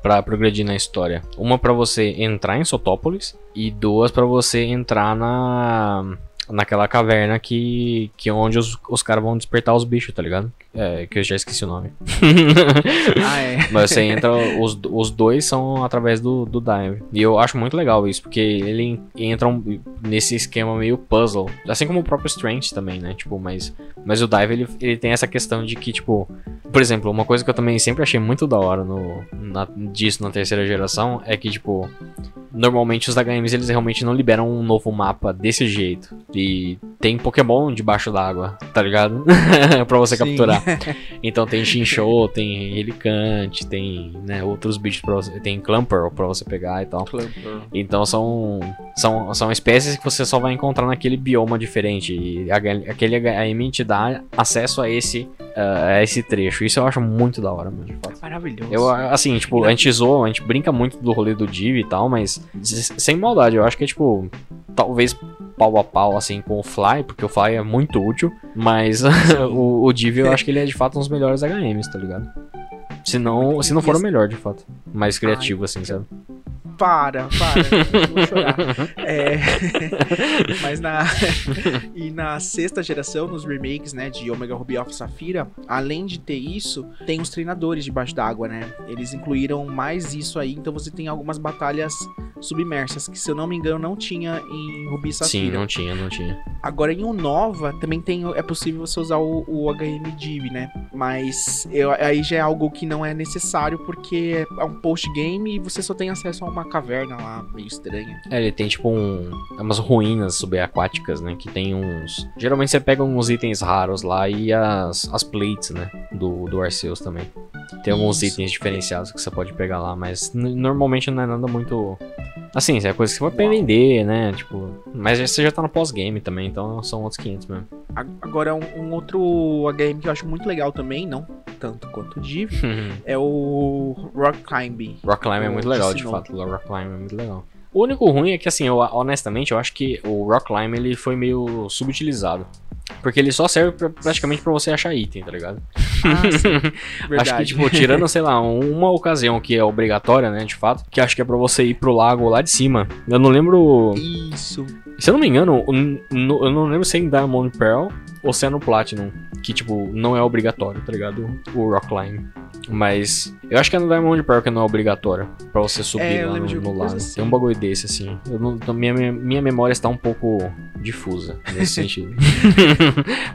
pra progredir na história. Uma pra você entrar em Sotópolis e duas pra você entrar na naquela caverna que onde os caras vão despertar os bichos, tá ligado? É, que eu já esqueci o nome. Ah, é. Mas você entra, os dois são através do Daime. E eu acho muito legal isso, porque ele entra nesse esquema meio puzzle. Assim como o próprio Strange também, né? Tipo, mas o Dive, ele tem essa questão de que, tipo... Por exemplo, uma coisa que eu também sempre achei muito da hora disso na terceira geração é que, tipo... Normalmente os HMs, eles realmente não liberam um novo mapa desse jeito. E tem Pokémon debaixo d'água, tá ligado? Pra você Sim. capturar. Então tem Chinchou, tem Relicante, tem, né, outros bichos pra você... Tem Clamperl pra você pegar e tal. Clamperl. Então são espécies que você só vai encontrar naquele bioma diferente. E aquele HM te dá acesso a esse trecho. Isso eu acho muito da hora, mano. De fato. É maravilhoso. Eu, assim, tipo, a gente zoa, a gente brinca muito do rolê do Div e tal, mas sem maldade, eu acho que é, tipo, talvez pau a pau, assim, com o Fly, porque o Fly é muito útil, mas o Div eu acho que ele é, de fato, um dos melhores HMs, tá ligado? Se não for o melhor, de fato. Mais criativo, assim, sabe? Para, eu vou chorar. Mas na sexta geração, nos remakes, né, de Omega Ruby Alpha Safira, além de ter isso, tem os treinadores debaixo d'água, né? Eles incluíram mais isso aí, então você tem algumas batalhas submersas, que se eu não me engano não tinha em Ruby Safira. Sim, não tinha. Agora em Unova também tem, é possível você usar o HM Div, né? Mas aí já é algo que não é necessário, porque é um post-game e você só tem acesso a uma caverna lá, meio estranha. É, ele tem tipo umas ruínas subaquáticas, né, que tem uns... Geralmente você pega uns itens raros lá e as plates, né, do Arceus também. Tem alguns itens diferenciados que você pode pegar lá, mas normalmente não é nada muito... Assim, é coisa que você vai vender, né, tipo... Mas você já tá no pós-game também, então são outros 500 mesmo. Agora, um outro HM que eu acho muito legal também, não tanto quanto o Div, é o Rock Climb. Rock Climb é muito legal, de fato. O Rock Climb é muito legal. O único ruim é que, assim, eu, honestamente, eu acho que o Rock Climb, ele foi meio subutilizado. Porque ele só serve praticamente pra você achar item, tá ligado? Ah, sim. Acho que, tipo, tirando, sei lá, uma ocasião que é obrigatória, né, de fato, que acho que é pra você ir pro lago lá de cima. Eu não lembro... Isso. Se eu não me engano, eu não lembro se é em Diamond Pearl ou se é no Platinum, que, tipo, não é obrigatório, tá ligado? O Rock Climb. Mas eu acho que é no Diamond Pearl que não é obrigatório pra você subir lá no lado. Assim. Tem um bagulho desse, assim. Minha memória está um pouco difusa nesse sentido.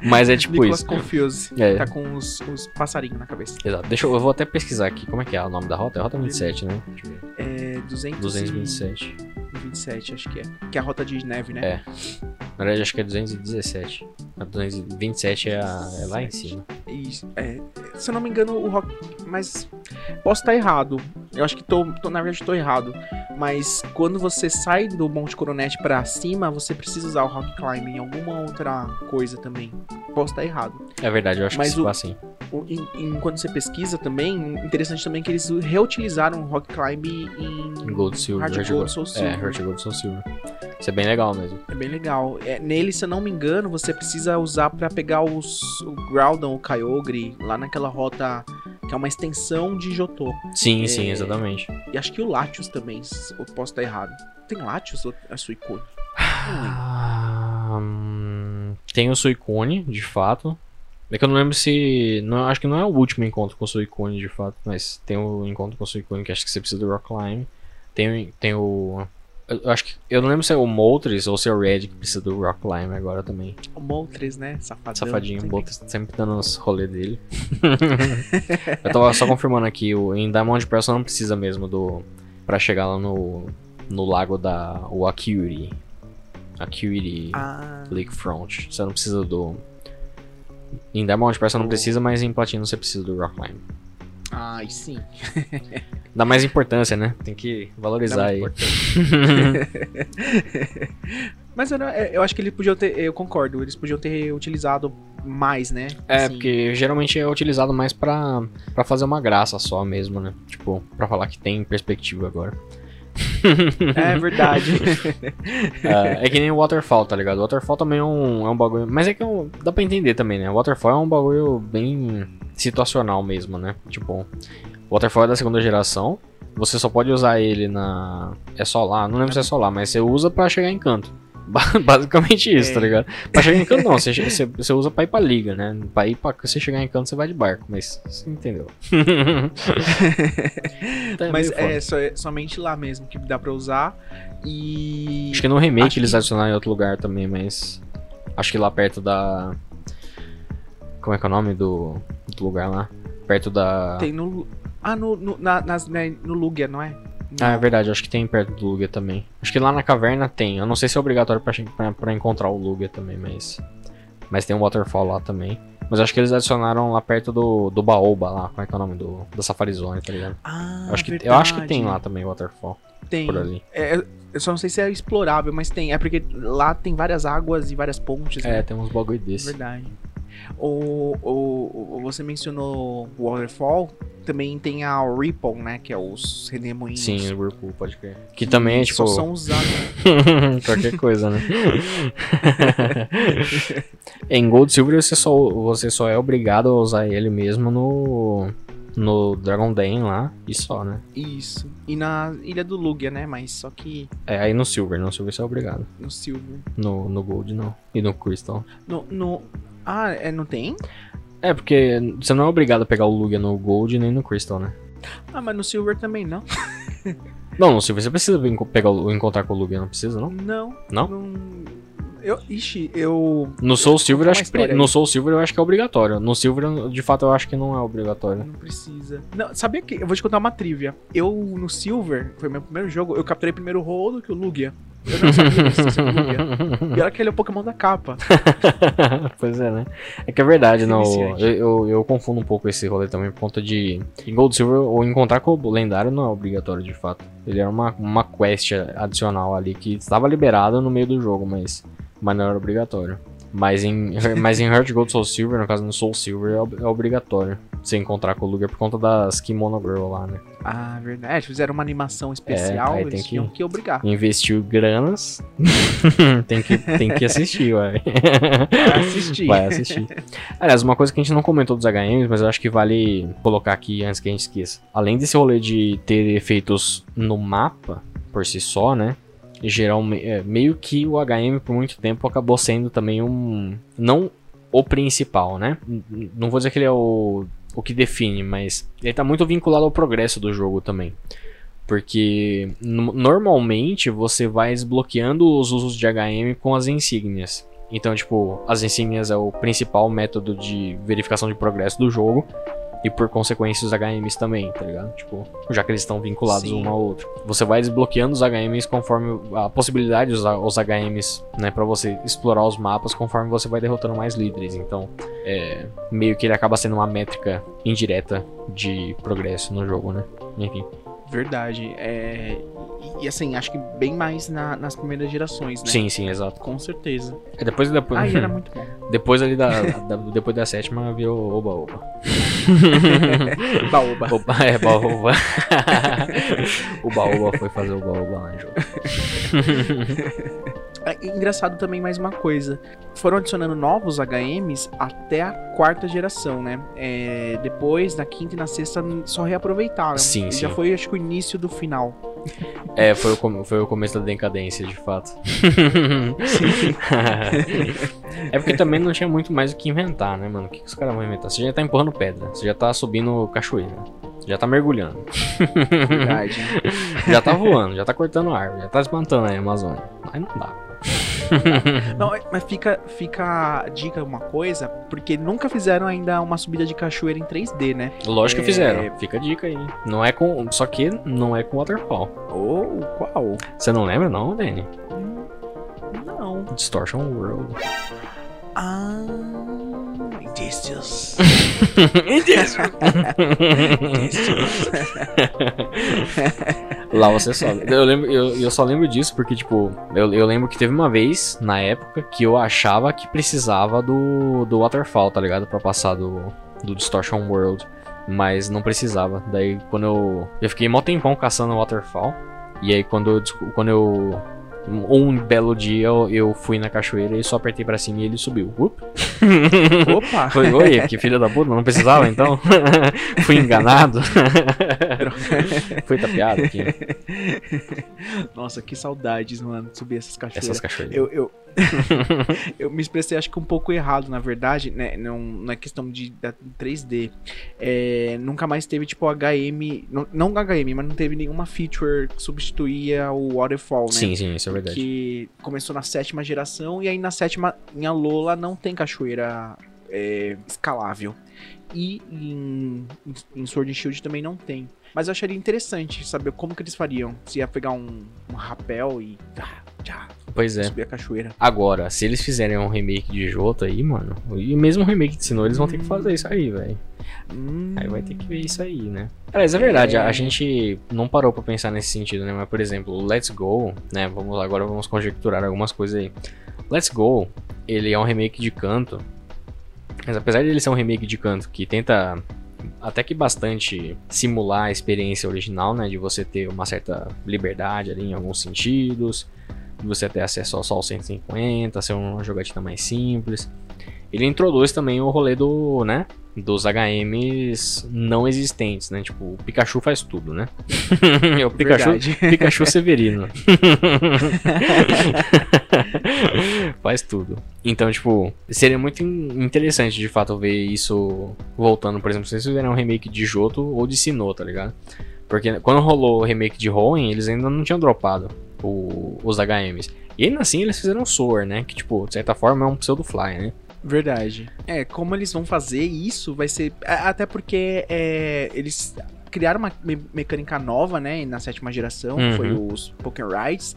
Mas é tipo Nicolas isso. Confuse. É. Tá com os passarinhos na cabeça. Exato. Eu vou até pesquisar aqui como é que é o nome da rota. É Rota 27, né? Deixa eu ver. É 227. 27, acho que é. Que é a Rota de Neve, né? É. Na verdade, acho que é 217. A 227 é lá em cima. Isso. É, se eu não me engano, o Rock... Mas posso estar errado. Eu acho que na verdade, estou errado. Mas quando você sai do Monte Coronet pra cima, você precisa usar o Rock Climb em alguma outra coisa também. Posso estar errado. É verdade, eu acho que ficou assim. Quando você pesquisa também, interessante também que eles reutilizaram o Rock Climb em Gold, Silver, Heart Gold, Soul Silver. É, Heart Gold, Soul Silver. Isso é bem legal mesmo. É bem legal. Nele, se eu não me engano, você precisa usar pra pegar o Groudon, o Kyogre, lá naquela rota... Que é uma extensão de Johto. Sim, exatamente. E acho que o Latios também, eu posso estar errado. Tem Latios ou é Suicune? Tem o Suicune, de fato. É que eu não lembro se... Não, acho que não é o último encontro com o Suicune, de fato. Mas tem o encontro com o Suicune, que acho que você precisa do Rock Climb. Tem o... Eu acho que... Eu não lembro se é o Moltres ou se é o Red que precisa do Rock Climb agora também. O Moltres, né? Safadinho. O Moltres sempre dando os rolês dele. Eu tava só confirmando aqui. Em Diamond Pearl não precisa mesmo pra chegar lá no lago da... O Acuity. Acuity Lakefront. Você não precisa do... Em Diamond Pearl não precisa, mas em Platinum você precisa do Rock Climb. Ai, sim. Dá mais importância, né? Tem que valorizar aí. Mas eu acho que eles podiam ter... Eu concordo. Eles podiam ter utilizado mais, né? É, assim, porque geralmente é utilizado mais pra fazer uma graça só mesmo, né? Tipo, pra falar que tem perspectiva agora. É verdade. É que nem o Waterfall, tá ligado? O Waterfall também é um bagulho... Mas é que dá pra entender também, né? O Waterfall é um bagulho bem... situacional mesmo, né? Tipo, o Waterfall é da segunda geração. Você só pode usar ele na... É só lá, não lembro se é só lá, mas você usa pra chegar em Kanto. Basicamente isso, tá ligado? Pra chegar em Kanto não, você usa pra ir pra liga, né? Pra ir pra você chegar em Kanto, você vai de barco, mas você entendeu. Então mas somente lá mesmo que dá pra usar e... Acho que no remake aqui... eles adicionaram em outro lugar também, mas... Acho que lá perto da... Como é que é o nome do lugar lá? Perto da... Tem no... Ah, no Lugia, não é? Ah, é verdade, acho que tem perto do Lugia também. Acho que lá na caverna tem. Eu não sei se é obrigatório pra encontrar o Lugia também, mas... Mas tem um waterfall lá também. Mas acho que eles adicionaram lá perto do Baoba lá. Como é que é o nome? Da Safari Zone, tá ligado? Ah, eu acho que tem lá também o waterfall. Tem. Por ali. Eu só não sei se é explorável, mas tem. É porque lá tem várias águas e várias pontes, né? É, tem uns bagulho desse. Verdade. Você mencionou o waterfall... Também tem a Ripple, né? Que é os redemoinhos. Sim, o Ripple, pode crer. Que também é tipo... Só são usados. Qualquer coisa, né? Em Gold Silver você só é obrigado a usar ele mesmo no Dragon Den lá e só, né? Isso. E na Ilha do Lugia, né? Mas só que... É, aí no Silver você é obrigado. No Silver. No Gold, não. E no Crystal. Ah, não tem? É, porque você não é obrigado a pegar o Lugia no Gold nem no Crystal, né? Ah, mas no Silver também não. Não, no Silver você precisa encontrar com o Lugia, não precisa, não? Não. Não? No Soul Silver eu acho que é obrigatório. No Silver, de fato, eu acho que não é obrigatório. Não precisa. Não, sabia que... Eu vou te contar uma trivia. Eu, no Silver, foi meu primeiro jogo, eu capturei primeiro o Rolo que o Lugia. Eu não sabia isso, Lugia. E olha que ele é o Pokémon da capa. Pois é, né? É que é verdade, não. Eu confundo um pouco esse rolê também por conta de... Em Gold Silver, ou encontrar com o lendário não é obrigatório, de fato. Ele era uma quest adicional ali que estava liberada no meio do jogo, mas não era obrigatório. Mas em Heart Gold Soul Silver, no caso no Soul Silver, é obrigatório você encontrar com o Lugia por conta das Kimono Girl lá, né? Ah, verdade. Eles fizeram uma animação especial, eles tinham que obrigar. Investiu granas, tem que assistir, ué. Vai assistir. Aliás, uma coisa que a gente não comentou dos HMs, mas eu acho que vale colocar aqui antes que a gente esqueça. Além desse rolê de ter efeitos no mapa, por si só, né? Meio que o HM por muito tempo acabou sendo também não o principal, né? Não vou dizer que ele é o que define, mas ele tá muito vinculado ao progresso do jogo também. Porque normalmente você vai desbloqueando os usos de HM com as insígnias. Então, tipo, as insígnias é o principal método de verificação de progresso do jogo. E por consequência os HMs também, tá ligado? Tipo, já que eles estão vinculados um ao outro. Você vai desbloqueando os HMs conforme a possibilidade de usar os HMs, né? Pra você explorar os mapas conforme você vai derrotando mais líderes. Então, meio que ele acaba sendo uma métrica indireta de progresso no jogo, né? Enfim. Verdade. E assim, acho que bem mais nas primeiras gerações, né? Sim, sim, exato. Com certeza. Depois aí era muito bom. Depois ali depois da sétima virou oba-oba. Baoba. Baoba. O Baoba foi fazer o Baoba lá no jogo. É engraçado também mais uma coisa. Foram adicionando novos HMs até a quarta geração, né? Depois, na quinta e na sexta, só reaproveitaram. Sim, sim. Já foi, acho que, o início do final. Foi o começo da decadência, de fato. Sim. É porque também não tinha muito mais o que inventar, né, mano? O que os caras vão inventar? Você já tá empurrando pedra, você já tá subindo cachoeira, já tá mergulhando. Verdade. Já tá voando, já tá cortando árvore, já tá espantando aí a Amazônia. Aí não dá. Não, mas fica a dica uma coisa, porque nunca fizeram ainda uma subida de cachoeira em 3D, né? Lógico que fizeram, fica a dica aí. Só que não é com waterfall. Qual? Você não lembra não, Dani? Não. Distortion World. Ah... Indícios. Lá você sobe. Eu só lembro disso porque, tipo, eu lembro que teve uma vez, na época, que eu achava que precisava do waterfall, tá ligado? Pra passar do Distortion World. Mas não precisava. Daí, quando eu fiquei mó tempão caçando o waterfall. E aí, um belo dia eu fui na cachoeira e só apertei pra cima e ele subiu. Opa! Oi, que filho da puta, não precisava então? Fui enganado. Fui tapeado aqui. Nossa, que saudades, mano, de subir essas cachoeiras. Essas cachoeiras. Eu me expressei, acho que um pouco errado, na verdade, né? Não, não é questão de 3D. É, nunca mais teve, tipo, HM. Não HM, mas não teve nenhuma feature que substituía o Waterfall, né? Sim, sim, isso é verdade. Que começou na 7ª geração e aí na 7ª, em Alola, não tem cachoeira escalável. E em Sword and Shield também não tem. Mas eu acharia interessante saber como que eles fariam. Se ia pegar um rapel e... Pois é. Subir a cachoeira. Agora, se eles fizerem um remake de Johto aí, mano... E mesmo um remake de Sinnoh, eles vão ter que fazer isso aí, velho. Aí vai ter que ver isso aí, né? Aliás, é verdade, a gente não parou pra pensar nesse sentido, né? Mas, por exemplo, o Let's Go, né? Agora vamos conjecturar algumas coisas aí. Let's Go, ele é um remake de Kanto. Mas apesar de ele ser um remake de Kanto que tenta... até que bastante simular a experiência original, né? De você ter uma certa liberdade ali em alguns sentidos, de você ter acesso só ao 150, ser uma jogatina mais simples. Ele introduz também o rolê do, né? Dos HMs não existentes, né? Tipo, o Pikachu faz tudo, né? É o Pikachu Severino. Faz tudo. Então, tipo, seria muito interessante, de fato, ver isso voltando. Por exemplo, se vocês fizerem um remake de Johto ou de Sinnoh, tá ligado? Porque quando rolou o remake de Hoenn, eles ainda não tinham dropado os HMs. E ainda assim, eles fizeram Soar, né? Que, tipo, de certa forma, é um pseudo-fly, né? Verdade. É, como eles vão fazer isso vai ser... Até porque eles criaram uma mecânica nova, né? Na 7ª geração, que foi os Pokémon Rides.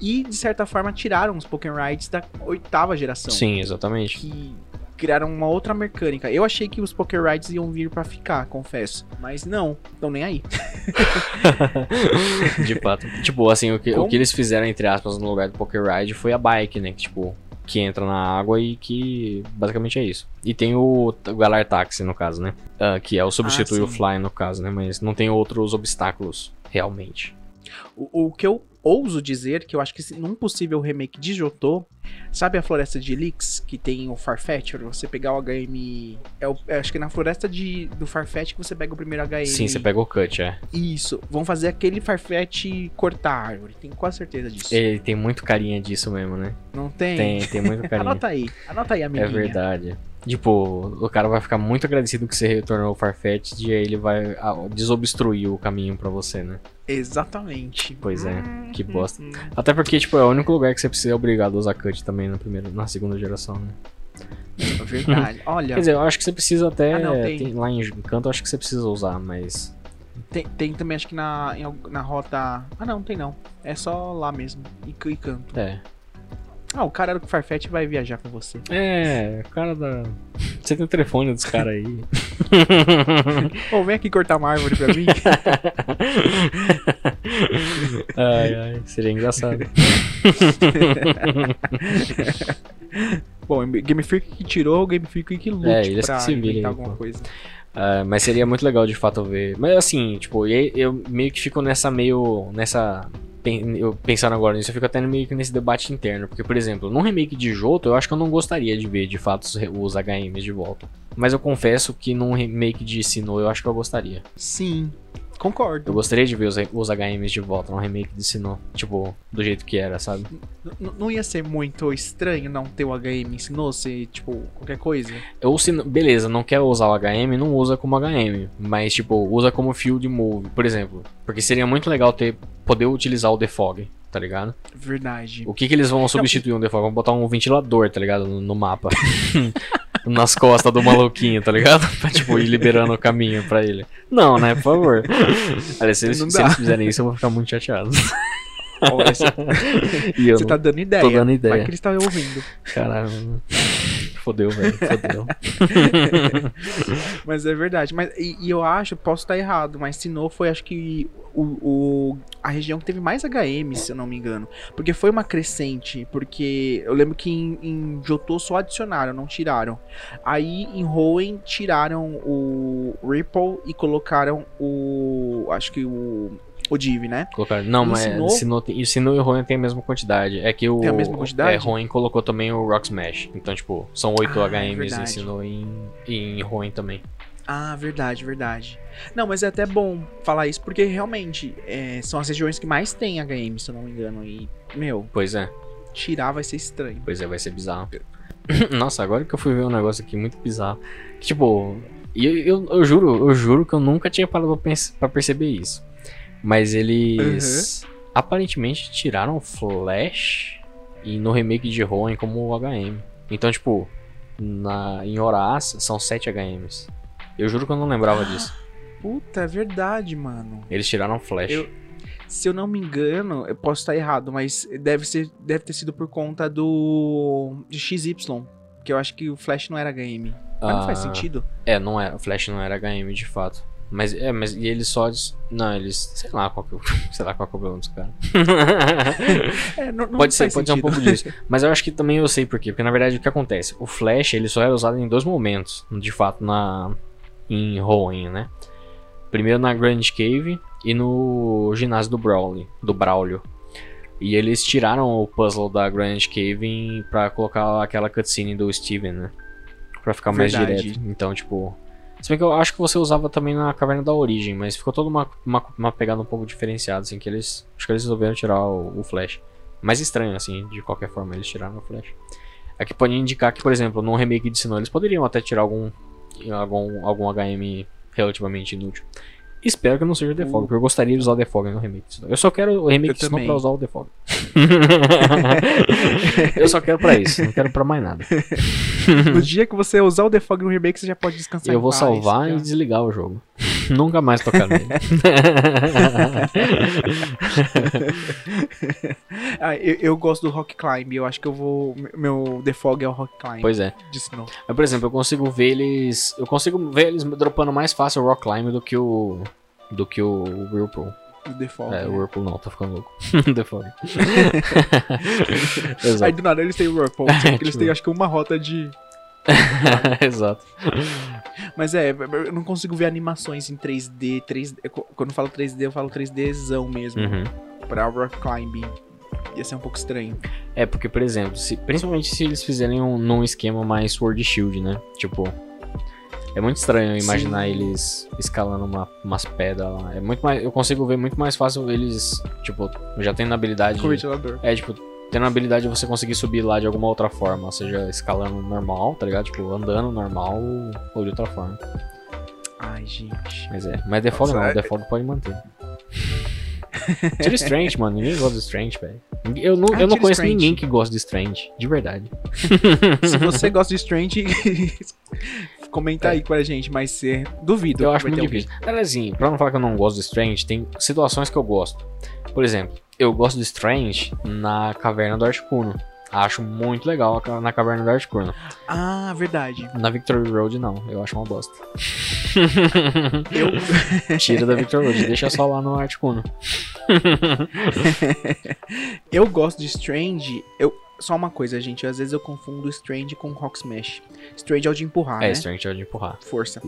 E, de certa forma, tiraram os Pokémon Rides da 8ª geração. Sim, exatamente. Que criaram uma outra mecânica. Eu achei que os Pokémon Rides iam vir pra ficar, confesso. Mas não, estão nem aí. De fato. Tipo, assim, o que eles fizeram, entre aspas, no lugar do Pokémon Ride foi a bike, né? Que, tipo... que entra na água e que basicamente é isso. E tem o Galar Taxi, no caso, né? Que é o substitui o Fly, no caso, né? Mas não tem outros obstáculos, realmente. O que eu ouso dizer, que eu acho que num possível remake de Johto, sabe a Floresta de Elix, que tem o Farfetch'd? Você pegar o HM... acho que é na Floresta do Farfetch'd que você pega o primeiro HM. Sim, você pega o Cut, é. Isso. Vão fazer aquele Farfetch'd cortar a árvore. Tenho quase certeza disso. Ele tem muito carinha disso mesmo, né? Não tem? Tem muito carinha. Anota aí, amiguinha. É verdade. Tipo, o cara vai ficar muito agradecido que você retornou o Farfetch'd e aí ele vai desobstruir o caminho pra você, né? Exatamente. Pois é, que bosta. Até porque, tipo, é o único lugar que você precisa é obrigado a usar Cut também na 2ª geração, né? É verdade, olha... Quer dizer, eu acho que você precisa até... lá em Kanto, eu acho que você precisa usar, mas... Tem também, acho que na rota... não, tem não. É só lá mesmo, e Kanto. É. O cara do Farfetch'd vai viajar com você. É, o cara da... Você tem o telefone dos caras aí. Vem aqui cortar uma árvore pra mim. Ai, seria engraçado. Bom, Game Freak que tirou, Game Freak que lute pra inventar alguma coisa. Mas seria muito legal, de fato, ver. Mas assim, tipo, eu meio que fico pensando agora nisso, eu fico até meio que nesse debate interno. Porque, por exemplo, num remake de Johto, eu acho que eu não gostaria de ver, de fato, os HMs de volta. Mas eu confesso que num remake de Sinnoh, eu acho que eu gostaria. Sim, concordo. Eu gostaria de ver os HMs de volta num remake de Sinnoh. Tipo, do jeito que era, sabe? Não ia ser muito estranho não ter o HM em Sinnoh, se, tipo, qualquer coisa? Beleza, não quer usar o HM, não usa como HM. Mas, tipo, usa como Field Move, por exemplo. Porque seria muito legal poder utilizar o Defog, tá ligado? Verdade. O que eles vão substituir um Defog? Vão botar um ventilador, tá ligado? No mapa. Nas costas do maluquinho, tá ligado? Pra, tipo, ir liberando o caminho pra ele. Não, né? Por favor. Olha, se eles fizerem isso, eu vou ficar muito chateado. Você tá dando ideia. Tô dando ideia. Vai que eles estão ouvindo. Caralho. Fodeu, velho. Fodeu. Mas é verdade. Mas, e eu acho, posso estar errado, mas Sinnoh foi, acho que... a região que teve mais HM, se eu não me engano. Porque foi uma crescente. Porque eu lembro que em Johto só adicionaram, não tiraram. Aí em Hoenn tiraram o Ripple e colocaram o... Acho que o o Div, né? Colocaram. Não, mas Sinnoh e o Hoenn tem a mesma quantidade. É que o tem a mesma quantidade? É, Hoenn colocou também o Rock Smash. Então, tipo, são 8 HMs em Sinnoh e em Hoenn também. Ah, verdade, verdade. Não, mas é até bom falar isso, porque realmente são as regiões que mais tem HM, se eu não me engano. E, meu... Pois é. Tirar vai ser estranho. Pois é, vai ser bizarro. Nossa, agora que eu fui ver um negócio aqui muito bizarro. Que, tipo... Eu juro que eu nunca tinha parado pra perceber isso. Mas eles aparentemente tiraram Flash e no remake de Hoenn como HM. Então, tipo, em Horas são 7 HMs. Eu juro que eu não lembrava disso. Puta, é verdade, mano. Eles tiraram Flash. Se eu não me engano, eu posso estar errado, mas deve ter sido por conta de XY. Que eu acho que o Flash não era HM. Mas não faz sentido. É, não era. O Flash não era HM de fato. Mas e eles só... Não, eles... Sei lá qual que é o problema dos caras. Pode ser um pouco disso. Mas eu acho que também eu sei por quê. Porque na verdade o que acontece? O Flash, ele só era usado em 2 momentos. De fato, em Hoenn, né? Primeiro na Grand Cave e no ginásio do Brawly. E eles tiraram o puzzle da Grand Cave pra colocar aquela cutscene do Steven, né? Pra ficar mais direto. Então, tipo... Se bem que eu acho que você usava também na Caverna da Origem, mas ficou toda uma pegada um pouco diferenciada, assim, que eles... Acho que eles resolveram tirar o Flash. Mas estranho, assim, de qualquer forma, eles tiraram o Flash. Aqui pode indicar que, por exemplo, num remake de Sinnoh, eles poderiam até tirar algum HM relativamente inútil. Espero que não seja o Defog, porque eu gostaria de usar o Defog no remake. Eu só quero o remake de Sinnoh pra usar o Defog. Eu só quero pra isso, não quero pra mais nada. No dia que você usar o Defog no remake, você já pode descansar. Eu vou salvar e desligar o jogo. Nunca mais tocar nele. Eu gosto do Rock Climb, eu acho que eu vou... Meu Defog é o Rock Climb. Pois é. De Sinnoh. Mas, por exemplo, eu consigo ver eles dropando mais fácil o Rock Climb do que o Whirlpool. O Default. É, o Whirlpool não, tá ficando louco. Default. Exato. Aí do nada eles têm o Whirlpool, só que eles têm acho que uma rota de... Exato. Mas eu não consigo ver animações em 3D. 3D quando eu falo 3D, eu falo 3Dzão mesmo. Pra Rock Climbing. Ia ser um pouco estranho. É, porque, por exemplo, principalmente se eles fizerem num esquema mais Sword Shield, né? Tipo... É muito estranho imaginar eles escalando umas pedras lá. É muito mais, eu consigo ver muito mais fácil eles, tipo, já tendo habilidade... Com o ventilador. É, tipo, tendo habilidade de você conseguir subir lá de alguma outra forma. Ou seja, escalando normal, tá ligado? Tipo, andando normal ou de outra forma. Ai, gente. Mas default não, default pode manter. Tira Strange, mano. Ninguém gosta de Strange, velho. Eu não conheço ninguém que gosta de Strange, de verdade. Se você gosta de Strange, comenta aí com a gente, mas você duvido. Eu acho muito difícil. Cara, assim, pra não falar que eu não gosto de Strange, tem situações que eu gosto. Por exemplo, eu gosto de Strange na Caverna do Articuno. Acho muito legal na Caverna do Articuno. Ah, verdade. Na Victory Road, não. Eu acho uma bosta. Tira da Victory Road. Deixa só lá no Articuno. Eu gosto de Strange. Só uma coisa, gente. Às vezes eu confundo Strange com Rock Smash. Strange é o de empurrar, né? Strange é o de empurrar. Força.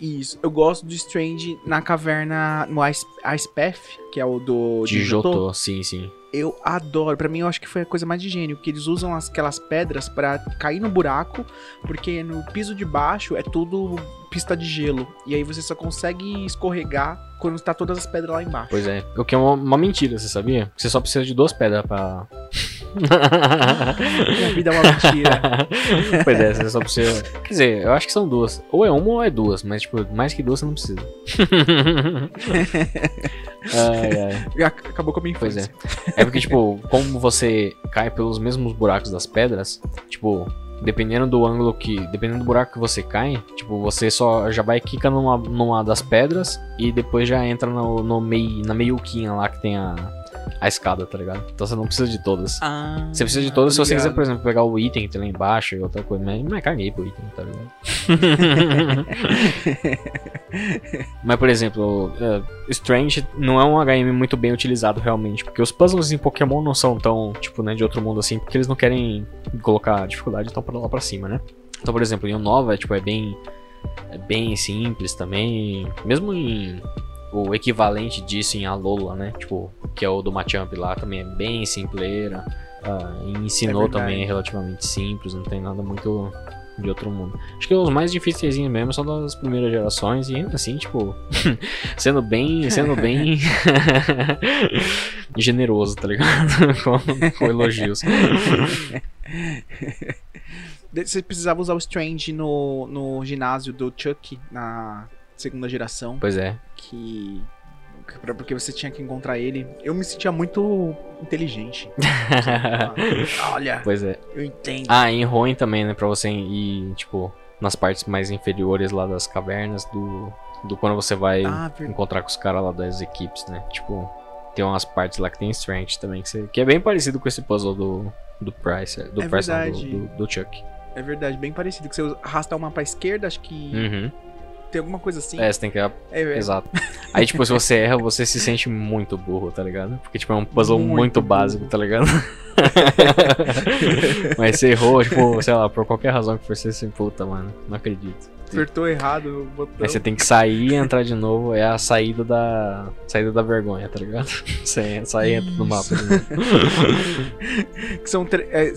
Isso. Eu gosto do Strange na caverna... No Ice Path, que é o do... De Johto. Sim. Eu adoro, pra mim eu acho que foi a coisa mais de gênio, que eles usam aquelas pedras pra cair no buraco, porque no piso de baixo é tudo pista de gelo, e aí você só consegue escorregar quando tá todas as pedras lá embaixo. Pois é, o que é uma mentira, você sabia? Você só precisa de 2 pedras pra... Minha vida é uma mentira. Pois é, você só precisa... Quer dizer, eu acho que são 2, ou é uma ou é 2, mas tipo, mais que 2 você não precisa. Ai. Acabou com a minha infância. Pois é. É porque, tipo, como você cai pelos mesmos buracos das pedras, tipo, dependendo do ângulo que... Dependendo do buraco que você cai, tipo, você só já vai quica numa das pedras e depois já entra na meiuquinha lá que tem a escada, tá ligado? Então você não precisa de todas. Você precisa de todas, se você quiser, por exemplo, pegar o item que tem lá embaixo e outra coisa. Mas caguei pro item, tá ligado? Mas, por exemplo, Strange não é um HM muito bem utilizado realmente, porque os puzzles em Pokémon não são tão, tipo, né, de outro mundo assim, porque eles não querem colocar dificuldade, então pra lá pra cima, né? Então, por exemplo, em Unova, tipo, é bem simples também. Mesmo em o equivalente disso em Alola, né? Tipo, que é o do Machamp lá, também é bem simpleira. Em Sinnoh também é relativamente simples, não tem nada muito de outro mundo. Acho que os mais difíceis mesmo são das primeiras gerações e assim, tipo, sendo bem generoso, tá ligado? Com elogios. Você precisava usar o Strange no ginásio do Chuck na segunda geração. Pois é. Porque você tinha que encontrar ele. Eu me sentia muito inteligente. Olha, pois é. Eu entendo. Em Hoenn também, né? Pra você ir, tipo, nas partes mais inferiores lá das cavernas do quando você vai encontrar com os caras lá das equipes, né? Tipo, tem umas partes lá que tem Strange também, que é bem parecido com esse puzzle do Price. Do Price, do Chuck. É verdade, bem parecido. Que você arrasta uma pra esquerda, acho que... Tem alguma coisa assim. É, você tem que... Exato. Aí, tipo, se você erra, você se sente muito burro, tá ligado? Porque, tipo, é um puzzle muito básico, tá ligado? Mas você errou, tipo, sei lá, por qualquer razão que for, você se puta, mano. Não acredito. Apertou errado o botão. Aí você tem que sair e entrar de novo. É a saída da vergonha, tá ligado? Você sai e entra no mapa de novo. Que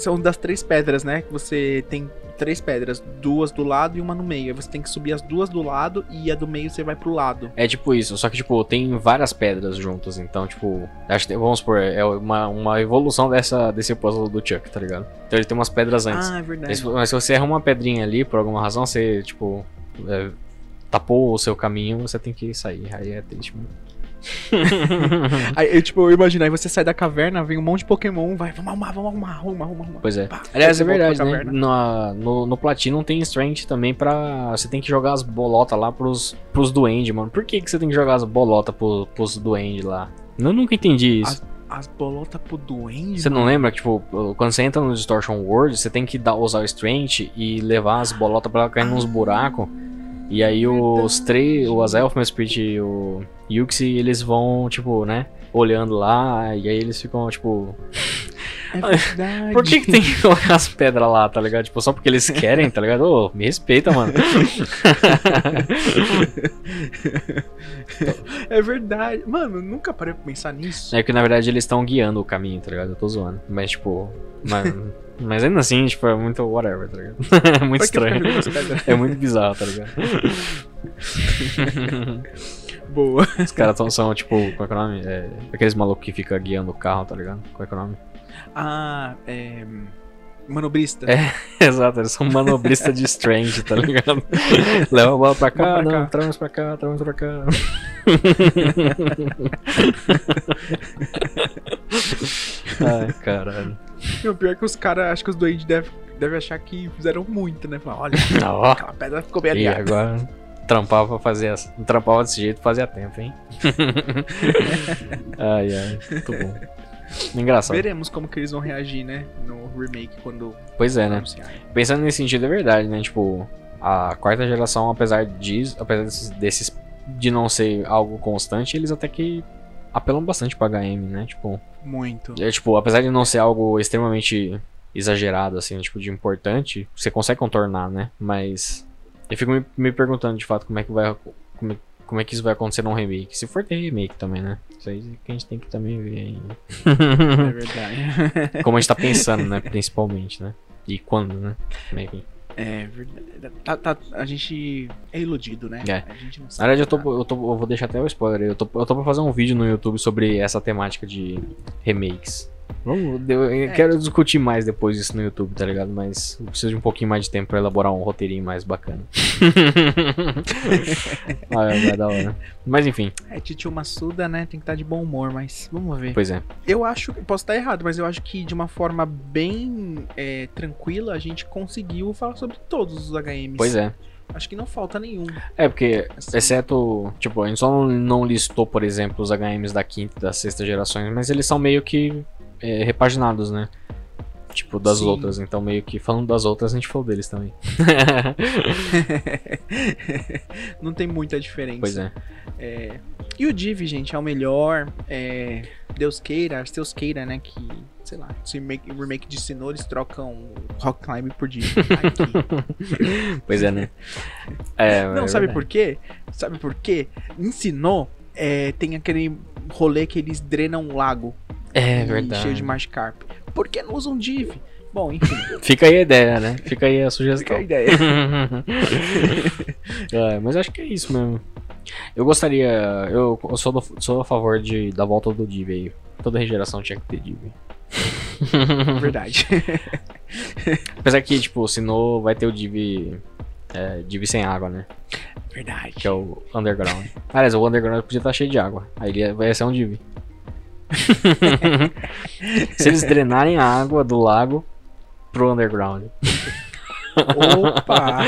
são das 3 pedras, né? Que você tem 3 pedras, 2 do lado e 1 no meio. Aí você tem que subir as 2 do lado e a do meio você vai pro lado. É tipo isso, só que tipo, tem várias pedras juntas, então tipo, acho que, vamos supor, é uma evolução desse puzzle do Chuck, tá ligado? Então ele tem umas pedras antes. É verdade. Mas se você erra uma pedrinha ali, por alguma razão, você tipo, tapou o seu caminho, você tem que sair, aí é triste mesmo. Aí, tipo, eu imagino, aí você sai da caverna, vem um monte de Pokémon, vamos arrumar. Pois é. Pá, aliás, é verdade, né? No Platinum tem Strange também pra... Você tem que jogar as bolotas lá pros duendes, mano. Por que você tem que jogar as bolotas pros duendes lá? Eu nunca entendi isso. As bolotas pro duende? Você não lembra que, tipo, quando você entra no Distortion World, você tem que usar o Strange e levar as bolotas pra ela cair nos buracos. E aí os 3, o Azelf, o Spirit e o Yuxi, eles vão, tipo, né, olhando lá, e aí eles ficam, tipo... É por que tem que colocar as pedras lá, tá ligado? Tipo, só porque eles querem, tá ligado? Ô, me respeita, mano. É verdade. Mano, eu nunca parei pra pensar nisso. É que, na verdade, eles estão guiando o caminho, tá ligado? Eu tô zoando. Mas, tipo... Mas ainda assim, tipo, é muito whatever, tá ligado? É muito estranho. É muito bizarro, tá ligado? Boa. Os caras são, tipo, qual é o nome? Aqueles malucos que ficam guiando o carro, tá ligado? Qual é o nome? Manobrista. É, exato, eles são manobristas de Strange, tá ligado? Leva a bola pra cá, não, traz pra cá. Ai, caralho. O pior é que os caras, acho que os doentes devem achar que fizeram muito, né? Falar, olha, aquela pedra ficou bem aliada. E agora, trampava desse jeito, fazia tempo, hein? Ai, muito bom. Engraçado. Veremos como que eles vão reagir, né? No remake, quando... Pois é, né? Pensando nesse sentido, é verdade, né? Tipo, a quarta geração, apesar de não ser algo constante, eles até que apelam bastante pra HM, né? Tipo... Muito. É, tipo, apesar de não ser algo extremamente exagerado, assim, tipo, de importante, você consegue contornar, né? Mas eu fico me perguntando, de fato, como é que isso vai acontecer num remake. Se for ter remake também, né? Isso aí que a gente tem que também ver ainda. É verdade. Como a gente tá pensando, né? Principalmente, né? E quando, né? É verdade. A gente é iludido, né? É. A gente não sabe. Na verdade, eu vou deixar até o spoiler aí. Eu tô pra fazer um vídeo no YouTube sobre essa temática de remakes. Eu quero discutir mais depois isso no YouTube, tá ligado? Mas eu preciso de um pouquinho mais de tempo pra elaborar um roteirinho mais bacana. Vai da hora. Mas enfim. É, Titio Massuda, né? Tem que estar de bom humor, mas vamos ver. Pois é. Eu acho, posso estar errado, mas eu acho que de uma forma bem tranquila a gente conseguiu falar sobre todos os HMs. Pois é. Acho que não falta nenhum. É, porque, assim, exceto, tipo, a gente só não listou, por exemplo, os HMs da quinta e da sexta gerações, mas eles são meio que... repaginados, né? Tipo, das Sim. outras. Então, meio que falando das outras, a gente falou deles também. Não tem muita diferença. Pois é. E o Div, gente, é o melhor. Deus queira, Deus queira, né? Que, sei lá, se remake de Sinnoh, eles trocam Rock Climb por Div. Pois é, né? Não, sabe por quê? Em Sinnoh, tem aquele rolê que eles drenam um lago. É verdade. Cheio de Magikarp. Por que não usam Div? Bom, enfim. Fica aí a ideia, né? Fica aí a sugestão. Fica a ideia. Mas acho que é isso mesmo. Eu gostaria... Eu sou a favor da volta do Div aí. Toda regeneração tinha que ter Div. Verdade. Apesar que, tipo, o Sinnoh vai ter o Div... Div sem água, né? Verdade. Que é o Underground. Aliás, o Underground podia estar cheio de água. Aí ele vai ser um Div. Se eles drenarem a água do lago pro Underground. Opa!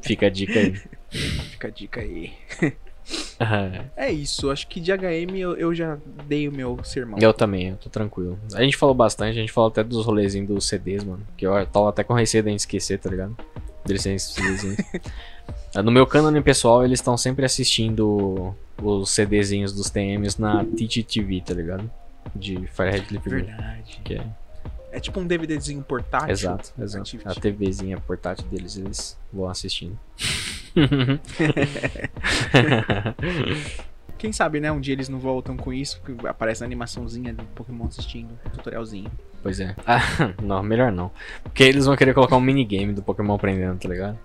Fica a dica aí. Fica a dica aí. É isso, acho que de HM eu já dei o meu sermão. Eu também, eu tô tranquilo. A gente falou bastante, a gente falou até dos rolezinhos dos CDs, mano. Que eu tava até com receio de esquecer, tá ligado? Deles serem CDzinhos. No meu cânone pessoal, eles estão sempre assistindo os CDzinhos dos TMs na Teach TV, tá ligado? De Firehead Flip. Verdade. Que é tipo um DVDzinho portátil. Exato, exato. A TVzinha portátil deles, eles vão assistindo. Quem sabe, né? Um dia eles não voltam com isso, porque aparece a animaçãozinha do Pokémon assistindo, tutorialzinho. Pois é. Ah, não, melhor não. Porque eles vão querer colocar um minigame do Pokémon aprendendo, tá ligado?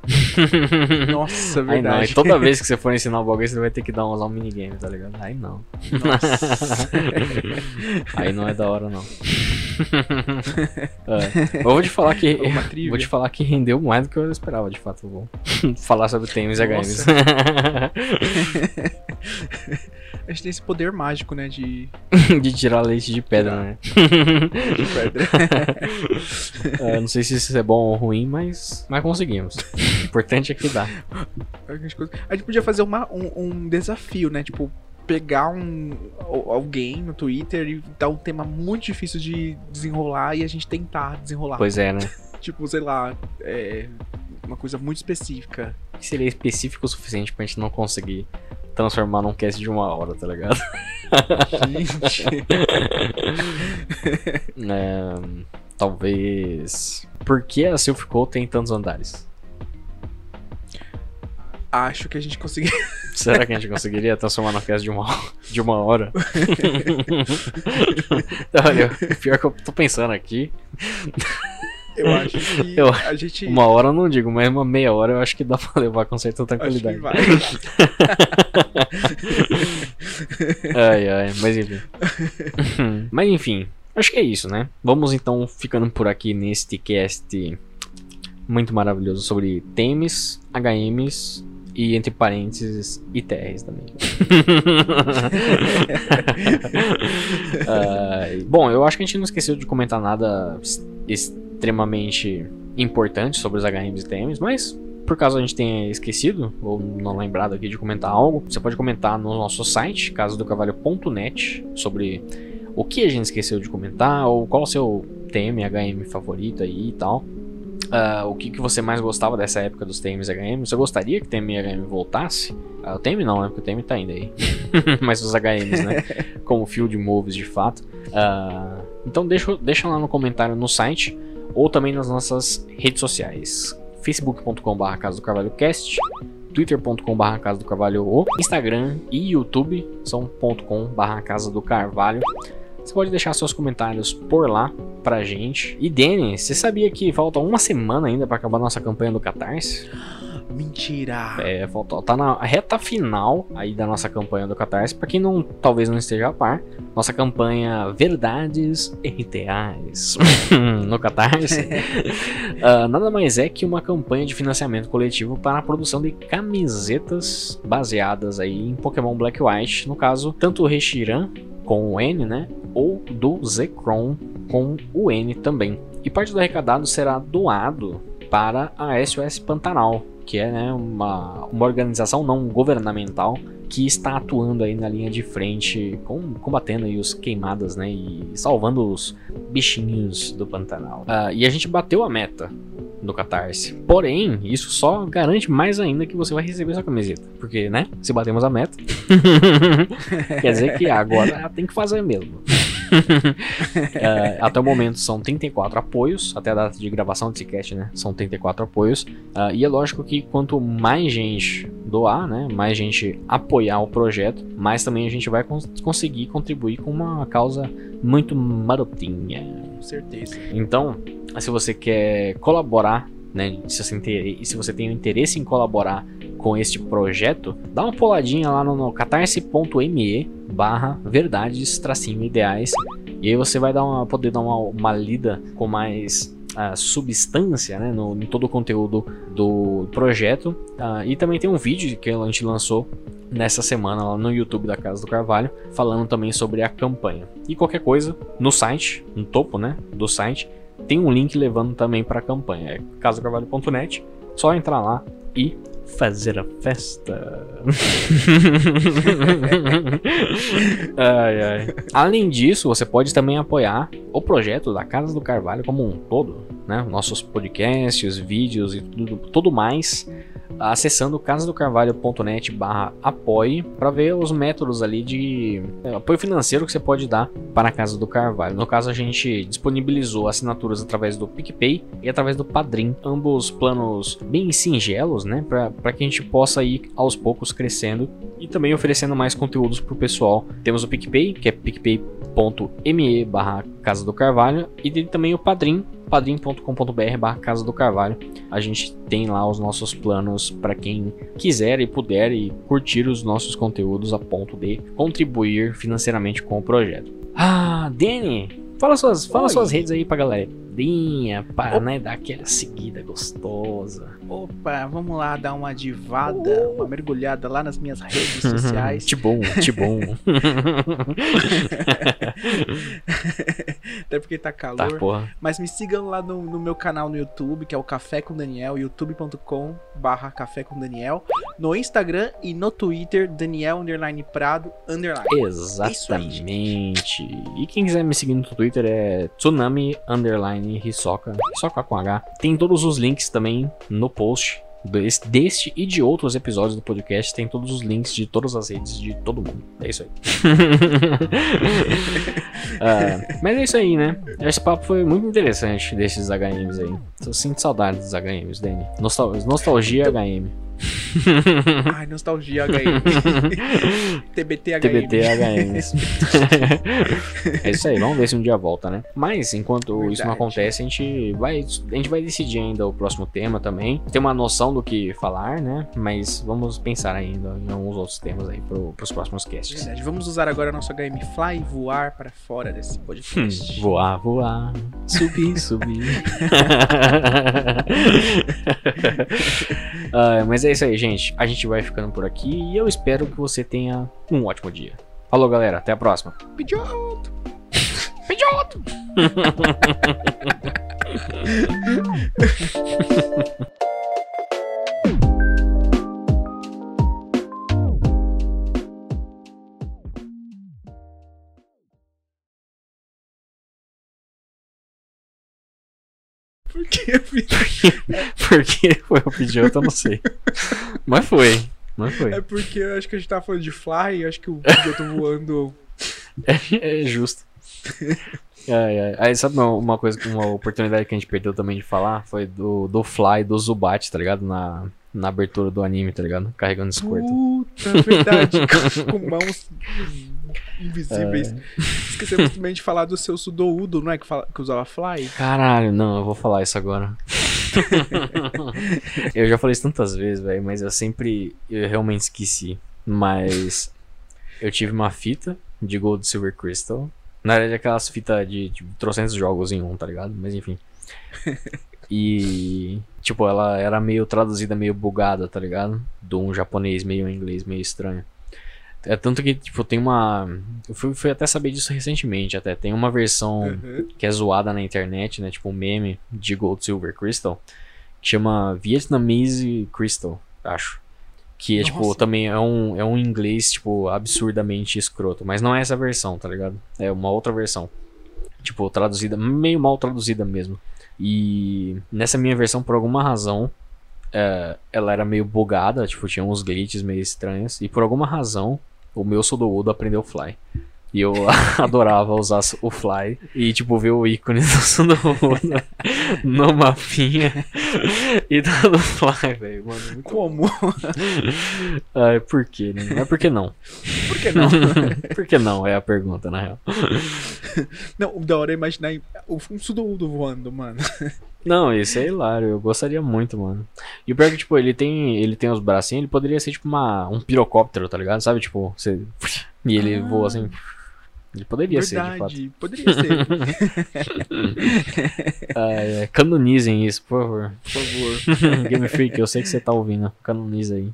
Nossa, verdade. Aí não, e toda vez que você for ensinar o bagulho, você vai ter que usar um minigame, tá ligado? Aí não. Nossa. Aí não é da hora, não. Eu vou te falar que rendeu mais do que eu esperava, de fato. Eu vou falar sobre TMs e HMs. A gente tem esse poder mágico, né? De tirar leite de pedra, né? De pedra. Não sei se isso é bom ou ruim, mas conseguimos. O importante é que dá. A gente podia fazer um desafio, né? Tipo, pegar alguém no Twitter e dar um tema muito difícil de desenrolar e a gente tentar desenrolar. Pois é, né? Tipo, sei lá, uma coisa muito específica. Seria específico o suficiente pra gente não conseguir transformar num cast de 1 hora, tá ligado? Gente. Talvez. Por que a Silph Co tem tantos andares? Acho que a gente conseguiria. Será que a gente conseguiria transformar num cast de 1 hora? Olha, pior que eu tô pensando aqui. Eu acho que a gente... 1 hora eu não digo, mas uma meia hora eu acho que dá pra levar com certa tranquilidade. Acho que vai. Mas enfim. Acho que é isso, né? Vamos então ficando por aqui neste cast muito maravilhoso sobre TMs, HMs e, entre parênteses, ITRs também. Bom, eu acho que a gente não esqueceu de comentar nada extremamente importante sobre os HMs e TMs, mas por caso a gente tenha esquecido ou não lembrado aqui de comentar algo, você pode comentar no nosso site casadocarvalho.net sobre o que a gente esqueceu de comentar ou qual o seu TM, HM favorito aí e tal. O que você mais gostava dessa época dos TMs e HMs? Você gostaria que o TM e HM voltasse? O TM não, né? Porque o TM tá ainda aí. Mas os HMs, né? Como Field Moves, de fato. Então deixa lá no comentário no site ou também nas nossas redes sociais. facebook.com/casadocarvalhocast, twitter.com/casadocarvalho, Instagram e YouTube são.com/casadocarvalho. Você pode deixar seus comentários por lá pra gente. E Dani, você sabia que falta 1 semana ainda pra acabar nossa campanha do Catarse? Mentira! Tá na reta final aí da nossa campanha do Catarse. Pra quem talvez não esteja a par, nossa campanha Verdades RTAs no Catarse nada mais é que uma campanha de financiamento coletivo para a produção de camisetas baseadas aí em Pokémon Black White. No caso, tanto o Reshiram com o N, né? Ou do Zekrom com o N também. E parte do arrecadado será doado para a SOS Pantanal, que é, né, uma organização não governamental que está atuando aí na linha de frente, combatendo aí os queimadas, né, e salvando os bichinhos do Pantanal. E a gente bateu a meta do Catarse. Porém, isso só garante mais ainda que você vai receber sua camiseta. Porque, né, se batemos a meta, quer dizer que agora tem que fazer mesmo. Até o momento são 34 apoios, até a data de gravação desse cast, né? São 34 apoios. E é lógico que quanto mais gente doar, né? Mais gente apoiar o projeto, mais também a gente vai conseguir contribuir com uma causa muito marotinha. Com certeza. Então, se você quer colaborar, né? Se você tem interesse em colaborar com este projeto, dá uma puladinha lá no catarse.me/verdades-ideais e aí você vai poder dar uma lida com mais substância, né, em todo o conteúdo do projeto. E também tem um vídeo que a gente lançou nessa semana lá no YouTube da Casa do Carvalho, falando também sobre a campanha. E qualquer coisa, no site, no topo, né, do site, tem um link levando também para a campanha. É casadocarvalho.net, só entrar lá e fazer a festa. Ai, ai. Além disso, você pode também apoiar o projeto da Casa do Carvalho como um todo, né? Nossos podcasts, vídeos e tudo mais, acessando casadocarvalho.net/apoie para ver os métodos ali de apoio financeiro que você pode dar para a Casa do Carvalho. No caso, a gente disponibilizou assinaturas através do PicPay e através do Padrim, ambos planos bem singelos, né? Para que a gente possa ir aos poucos crescendo e também oferecendo mais conteúdos para o pessoal. Temos o PicPay, que é picpay.me/Casa do Carvalho, e tem também o Padrim, padrim.com.br/Casa do Carvalho. A gente tem lá os nossos planos para quem quiser e puder e curtir os nossos conteúdos a ponto de contribuir financeiramente com o projeto. Ah, Dani, fala suas redes aí pra galera. Para, né, dar aquela seguida gostosa. Opa, vamos lá dar uma divada, uma mergulhada lá nas minhas redes sociais. Tibum. Até porque tá calor. Tá, porra. Mas me sigam lá no meu canal no YouTube, que é o Café com Daniel, youtube.com/Café com Daniel. No Instagram e no Twitter, Daniel_Prado_. Exatamente. Aí, e quem quiser me seguir no Twitter é Tsunami_Hisoka, Hisoka com H. Tem todos os links também no post deste e de outros episódios do podcast. Tem todos os links de todas as redes de todo mundo. É isso aí. Mas é isso aí, né? Esse papo foi muito interessante desses HMs aí. Eu sinto saudades dos HMs, Dani. Nostalgia então... HM. Ai, nostalgia HM. TBT HM. É isso aí, vamos ver se um dia volta, né? Mas enquanto isso não acontece, a gente vai decidir ainda o próximo tema também. Tem uma noção do que falar, né? Mas vamos pensar ainda em alguns outros temas aí pros próximos casts. Verdade. Vamos usar agora a nossa HM Fly, voar para fora desse podcast. Voar. Subir. Mas é isso aí, gente. A gente vai ficando por aqui e eu espero que você tenha um ótimo dia. Falou, galera. Até a próxima. Pijoto! Porque foi o Pidgeotto, eu não sei. Mas foi. É porque eu acho que a gente tava falando de fly e acho que o Pidgeotto voando. É justo. Ai. Aí sabe uma oportunidade que a gente perdeu também de falar? Foi do fly do Zubat, tá ligado? Na abertura do anime, tá ligado? Carregando escorta. Puta, verdade. Com mãos invisíveis. Esquecemos também de falar do seu Sudowoodo, não é? Que usava fly. Caralho, não, eu vou falar isso agora. Eu já falei isso tantas vezes, velho, mas eu realmente esqueci. Mas eu tive uma fita de Gold Silver Crystal. Na verdade, aquelas fitas de tipo, 300 jogos em um, tá ligado? Mas enfim. E, tipo, ela era meio traduzida, meio bugada, tá ligado? De um japonês, meio inglês, meio estranho. É tanto que, tipo, tem uma... Eu fui até saber disso recentemente, até. Tem uma versão que é zoada na internet, né? Tipo, um meme de Gold Silver Crystal. Que chama Vietnamese Crystal, acho. Que, nossa, tipo, também é um inglês, tipo, absurdamente escroto. Mas não é essa versão, tá ligado? É uma outra versão. Tipo, traduzida... Meio mal traduzida mesmo. E nessa minha versão, por alguma razão... ela era meio bugada, tipo, tinha uns glitches meio estranhos. E por alguma razão... O meu Sudowoodo aprendeu fly. E eu adorava usar o Fly. E, tipo, ver o ícone do Sudowoodo no mapinha e dando Fly, velho. Mano, muito como? Ai, por que, né? Mas por que não? Por que não? Por que não é a pergunta, na real. Não, o da hora é imaginar um Sudowoodo voando, mano. Não, isso é hilário, eu gostaria muito, mano. E o pior é que, tipo, ele tem os bracinhos, ele poderia ser, tipo, um pirocóptero, tá ligado? Sabe, tipo, você... E ele voa assim... Ele poderia ser, de fato. Poderia ser. Canonizem isso, por favor. Por favor. Game Freak, eu sei que você tá ouvindo. Canoniza aí.